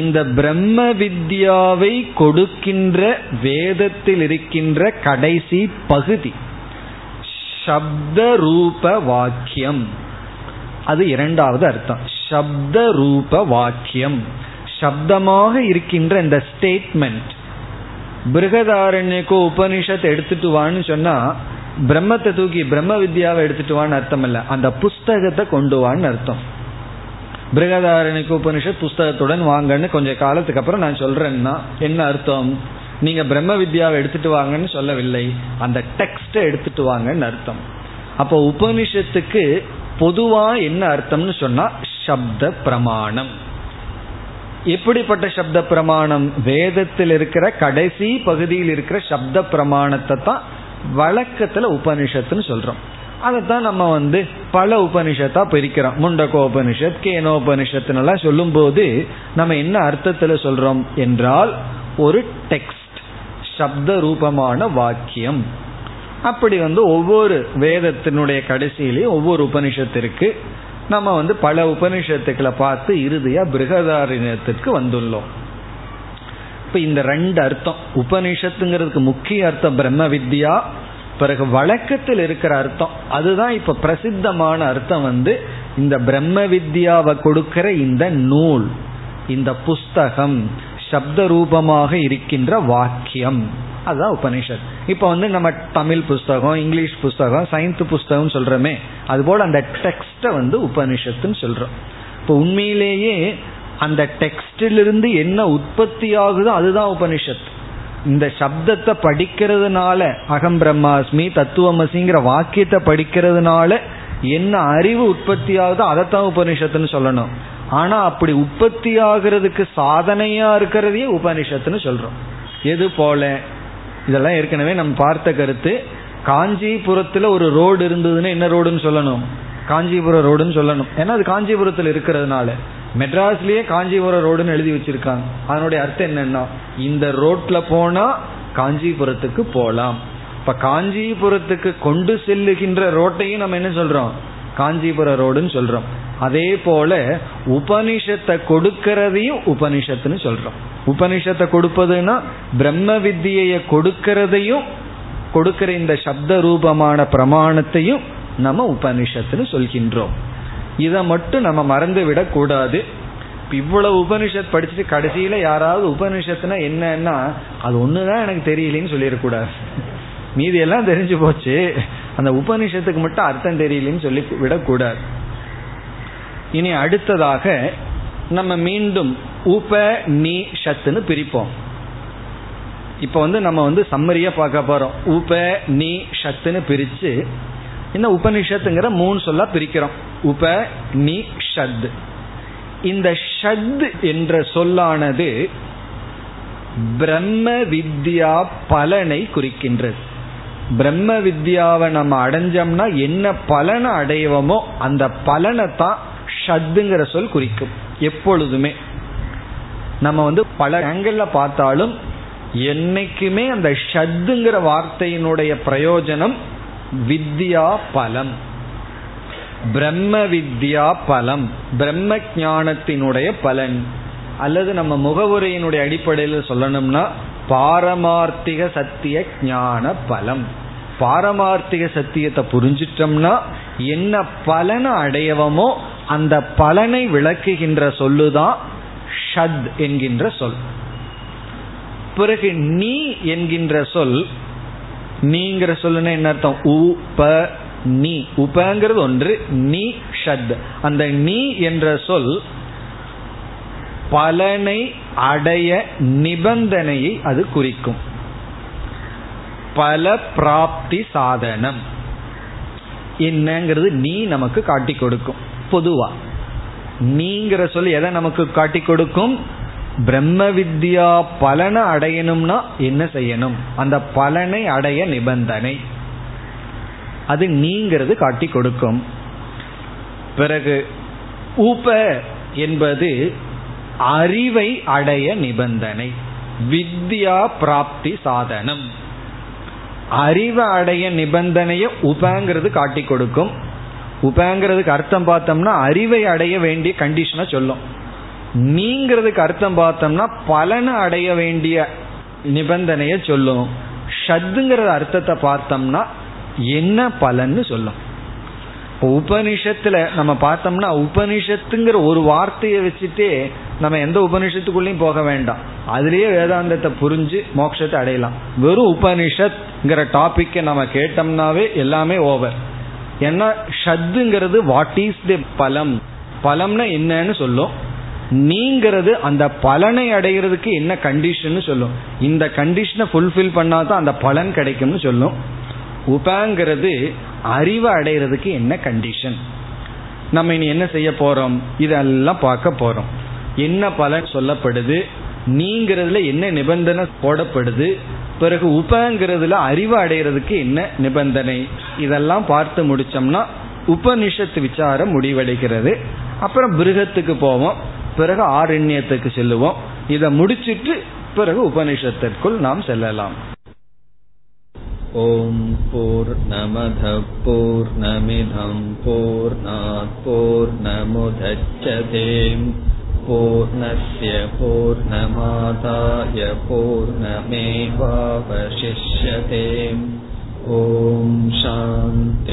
இந்த பிரம்ம வித்யாவை கொடுக்கின்ற வேதத்தில் இருக்கின்ற கடைசி பகுதி சப்த ரூப வாக்கியம், அது இரண்டாவது அர்த்தம். சப்த ரூப வாக்கியம், சப்தமாக இருக்கின்ற இந்த ஸ்டேட்மெண்ட். பிருகதாரண்யக்கு உபனிஷத்தை எடுத்துட்டு வான்னு சொன்னா பிரம்மத்தை தூக்கி பிரம்ம வித்யாவை எடுத்துட்டு வான்னு அர்த்தம் இல்லை, அந்த புஸ்தகத்தை கொண்டு வான்னு அர்த்தம். பிருகதாரண்யக்கு உபனிஷத் புஸ்தகத்துடன் வாங்கன்னு கொஞ்சம் காலத்துக்கு அப்புறம் நான் சொல்றேன்னா என்ன அர்த்தம்? நீங்க பிரம்ம வித்யாவை எடுத்துட்டு வாங்கன்னு சொல்லவில்லை, அந்த டெக்ஸ்டை எடுத்துட்டு வாங்கன்னு அர்த்தம். அப்போ உபனிஷத்துக்கு பொதுவா என்ன அர்த்தம்னு சொன்னா சப்த பிரமாணம். எப்படிப்பட்ட சப்த பிரமாணம்? வேதத்தில் இருக்கிற கடைசி பகுதியில் இருக்கிற சப்த பிரமாணத்தை தான் வழக்கத்துல உபனிஷத்துன்னு சொல்றோம். அதைத்தான் நம்ம பல உபனிஷத்தா பிரிக்கிறோம். முண்டகோ உபனிஷத், கேனோ உபனிஷத்துனால சொல்லும் போது நம்ம என்ன அர்த்தத்துல சொல்றோம் என்றால் ஒரு டெக்ஸ்ட், சப்த ரூபமான வாக்கியம். அப்படி ஒவ்வொரு வேதத்தினுடைய கடைசியிலேயும் ஒவ்வொரு உபனிஷத்திற்கு நம்ம பல உபனிஷத்துக்களை பார்த்து இறுதியா பிருகதாரண்யத்துக்கு வந்துள்ளோம். இப்ப இந்த ரெண்டு அர்த்தம், உபனிஷத்துங்கிறதுக்கு முக்கிய அர்த்தம் பிரம்ம வித்யா, பிறகு வழக்கத்தில் இருக்கிற அர்த்தம். அதுதான் இப்ப பிரசித்தமான அர்த்தம். இந்த பிரம்ம வித்யாவை கொடுக்கிற இந்த நூல், இந்த புஸ்தகம், சப்த ரூபமாக இருக்கின்ற வாக்கியம், அதுதான் உபனிஷத். இப்போ நம்ம தமிழ் புஸ்தகம், இங்கிலீஷ் புஸ்தகம், சயின்ஸ் புஸ்தகம் சொல்றோமே, அதுபோல் அந்த டெக்ஸ்ட்டை உபனிஷத்துன்னு சொல்றோம். இப்போ உண்மையிலேயே அந்த டெக்ஸ்டிலிருந்து என்ன உற்பத்தி ஆகுதோ அதுதான் உபனிஷத். இந்த சப்தத்தை படிக்கிறதுனால, அகம் பிரம்மாஸ்மி தத்துவமசிங்கிற வாக்கியத்தை படிக்கிறதுனால என்ன அறிவு உற்பத்தி ஆகுதோ அதைத்தான் உபனிஷத்துன்னு சொல்லணும். ஆனா அப்படி உற்பத்தி ஆகிறதுக்கு சாதனையா இருக்கிறதையே உபனிஷத்துன்னு சொல்றோம். எது போல? இதெல்லாம் ஏற்கனவே நம்ம பார்த்த கருத்து. காஞ்சிபுரத்துல ஒரு ரோடு இருந்ததுன்னா என்ன ரோடுன்னு சொல்லணும்? காஞ்சிபுரம் ரோடுன்னு சொல்லணும். ஏன்னா அது காஞ்சிபுரத்துல இருக்கிறதுனால. மெட்ராஸ்லயே காஞ்சிபுரம் ரோடுன்னு எழுதி வச்சிருக்காங்க. அதனுடைய அர்த்தம் என்னன்னா, இந்த ரோட்ல போனா காஞ்சிபுரத்துக்கு போலாம். இப்ப காஞ்சிபுரத்துக்கு கொண்டு செல்லுகின்ற ரோட்டையும் நம்ம என்ன சொல்றோம்? காஞ்சிபுரம் ரோடுன்னு சொல்றோம். அதே போல உபனிஷத்தை கொடுக்கறதையும் உபனிஷத்துன்னு சொல்றோம். உபனிஷத்தை கொடுப்பதுன்னா பிரம்ம வித்யைய கொடுக்கிறதையும், கொடுக்கிற இந்த சப்த ரூபமான பிரமாணத்தையும் நம்ம உபனிஷத்துன்னு சொல்கின்றோம். இதை மட்டும் நம்ம மறந்து விடக்கூடாது. இவ்வளவு உபனிஷத் படிச்சுட்டு கடைசியில யாராவது உபனிஷத்துனா என்னன்னா அது ஒண்ணுதான் எனக்கு தெரியலன்னு சொல்லிடக்கூடாது. மீதி எல்லாம் தெரிஞ்சு போச்சு, அந்த உபனிஷத்துக்கு மட்டும் அர்த்தம் தெரியலன்னு சொல்லி விடக்கூடாது. இனி அடுத்ததாக நம்ம மீண்டும் உபநிஷத்துன்னு பிரிப்போம். இப்போ நம்ம சம்மரியா பார்க்க போறோம். உபநிஷத்துன்னு பிரிச்சு இன்னும் உபனிஷத்துங்கிற மூணு சொல்லா பிரிக்கிறோம். உபநிஷத், இந்த ஷத் என்ற சொல்லானது பிரம்ம வித்யா பலனை குறிக்கின்றது. பிரம்ம வித்யாவை நம்ம அடைஞ்சோம்னா என்ன பலனை அடைவோமோ அந்த பலனை தான் ஷத்துங்கிற சொல் குறிக்கும். எப்பொழுதுமே நம்ம பல ஆங்கிள் பார்த்தாலும் என்னைக்குமே அந்த ஷத்துங்கிற வார்த்தையினுடைய பிரயோஜனம் வித்யா பலம், பிரம்ம வித்யா பலம், பிரம்ம ஞானத்தினுடைய பலன். அல்லது நம்ம முகவுரையினுடைய அடிப்படையில் சொல்லணும்னா பாரமார்த்திக சத்திய ஞான பலம். பாரமார்த்திக சத்தியத்தை புரிஞ்சிட்டோம்னா என்ன பலனை அடையவமோ அந்த பலனை விளக்குகின்ற சொல்லுதான் ஷத் என்கின்ற சொல். பிறகு நீ என்கின்ற சொல், நீங்கிற சொல்லுன்னா என்ன அர்த்தம்? உப நீ, உபங்கிறது ஒன்று, நீ ஷத். அந்த நீ என்ற சொல் பலனை அடைய நிபந்தனையை அது குறிக்கும். பல பிராப்தி சாதனம், என்னங்கிறது நீ நமக்கு காட்டி கொடுக்கும். பொதுவா நீங்கிற சொல்லி எதை நமக்கு காட்டி கொடுக்கும்? பிரம்ம வித்யா பலனை அடையணும்னா என்ன செய்யணும், அந்த பலனை அடைய நிபந்தனை, அது நீங்கிறது காட்டி கொடுக்கும். பிறகு உப என்பது அறிவை அடைய நிபந்தனை, வித்யா பிராப்தி சாதனம். அறிவை அடைய நிபந்தனைய உபங்கிறது காட்டி கொடுக்கும். உபங்கிறதுக்கு அர்த்தம் பார்த்தோம்னா அறிவை அடைய வேண்டிய கண்டிஷனை சொல்லும். நீங்கிறதுக்கு அர்த்தம் பார்த்தோம்னா பலனை அடைய வேண்டிய நிபந்தனைய சொல்லும். ஷத்துங்கிற அர்த்தத்தை பார்த்தோம்னா என்ன பலன்னு சொல்லும். உபனிஷத்துல நம்ம பார்த்தோம்னா உபனிஷத்துங்கிற ஒரு வார்த்தையை வச்சுட்டு நம்ம எந்த உபனிஷத்துக்குள்ளேயும் போக வேண்டாம், அதுலேயே வேதாந்தத்தை புரிஞ்சு மோட்சத்தை அடையலாம். வெறும் உபனிஷத்ங்கிற டாபிக்கை நம்ம கேட்டோம்னாவே எல்லாமே ஓவர். ஏன்னா ஷத்துங்கிறது வாட் இஸ் தி பலம், பலம்னா என்னன்னு சொல்லும். நீங்கிறது அந்த பலனை அடைகிறதுக்கு என்ன கண்டிஷன்னு சொல்லும், இந்த கண்டிஷனை ஃபுல்ஃபில் பண்ணாதான் அந்த பலன் கிடைக்கும்னு சொல்லும். உபங்கிறது அறிவை அடைகிறதுக்கு என்ன கண்டிஷன். நம்ம இனி என்ன செய்ய போறோம், இதெல்லாம் பார்க்க போறோம். என்ன பலன் சொல்லப்படுது, நீங்கிறதுல என்ன நிபந்தனை போடப்படுது, பிறகு உபங்கிறதுல அறிவை அடைகிறதுக்கு என்ன நிபந்தனை, இதெல்லாம் பார்த்து முடிச்சோம்னா உபனிஷத்து விசாரம் முடிவடைகிறது. அப்புறம் பிருகத்துக்கு போவோம், பிறகு ஆரண்யத்துக்கு செல்லுவோம். இதை முடிச்சிட்டு பிறகு உபனிஷத்திற்குள் நாம் செல்லலாம். ஓம் பூர்ணமதః பூர்ணமிதம் பூர்ணாத் பூர்ணமுதச்யதே பூர்ணஸ்ய பூர்ணமாதாய பூர்ணமேவாவசிஷ்யதே. ஓம் சாந்தி.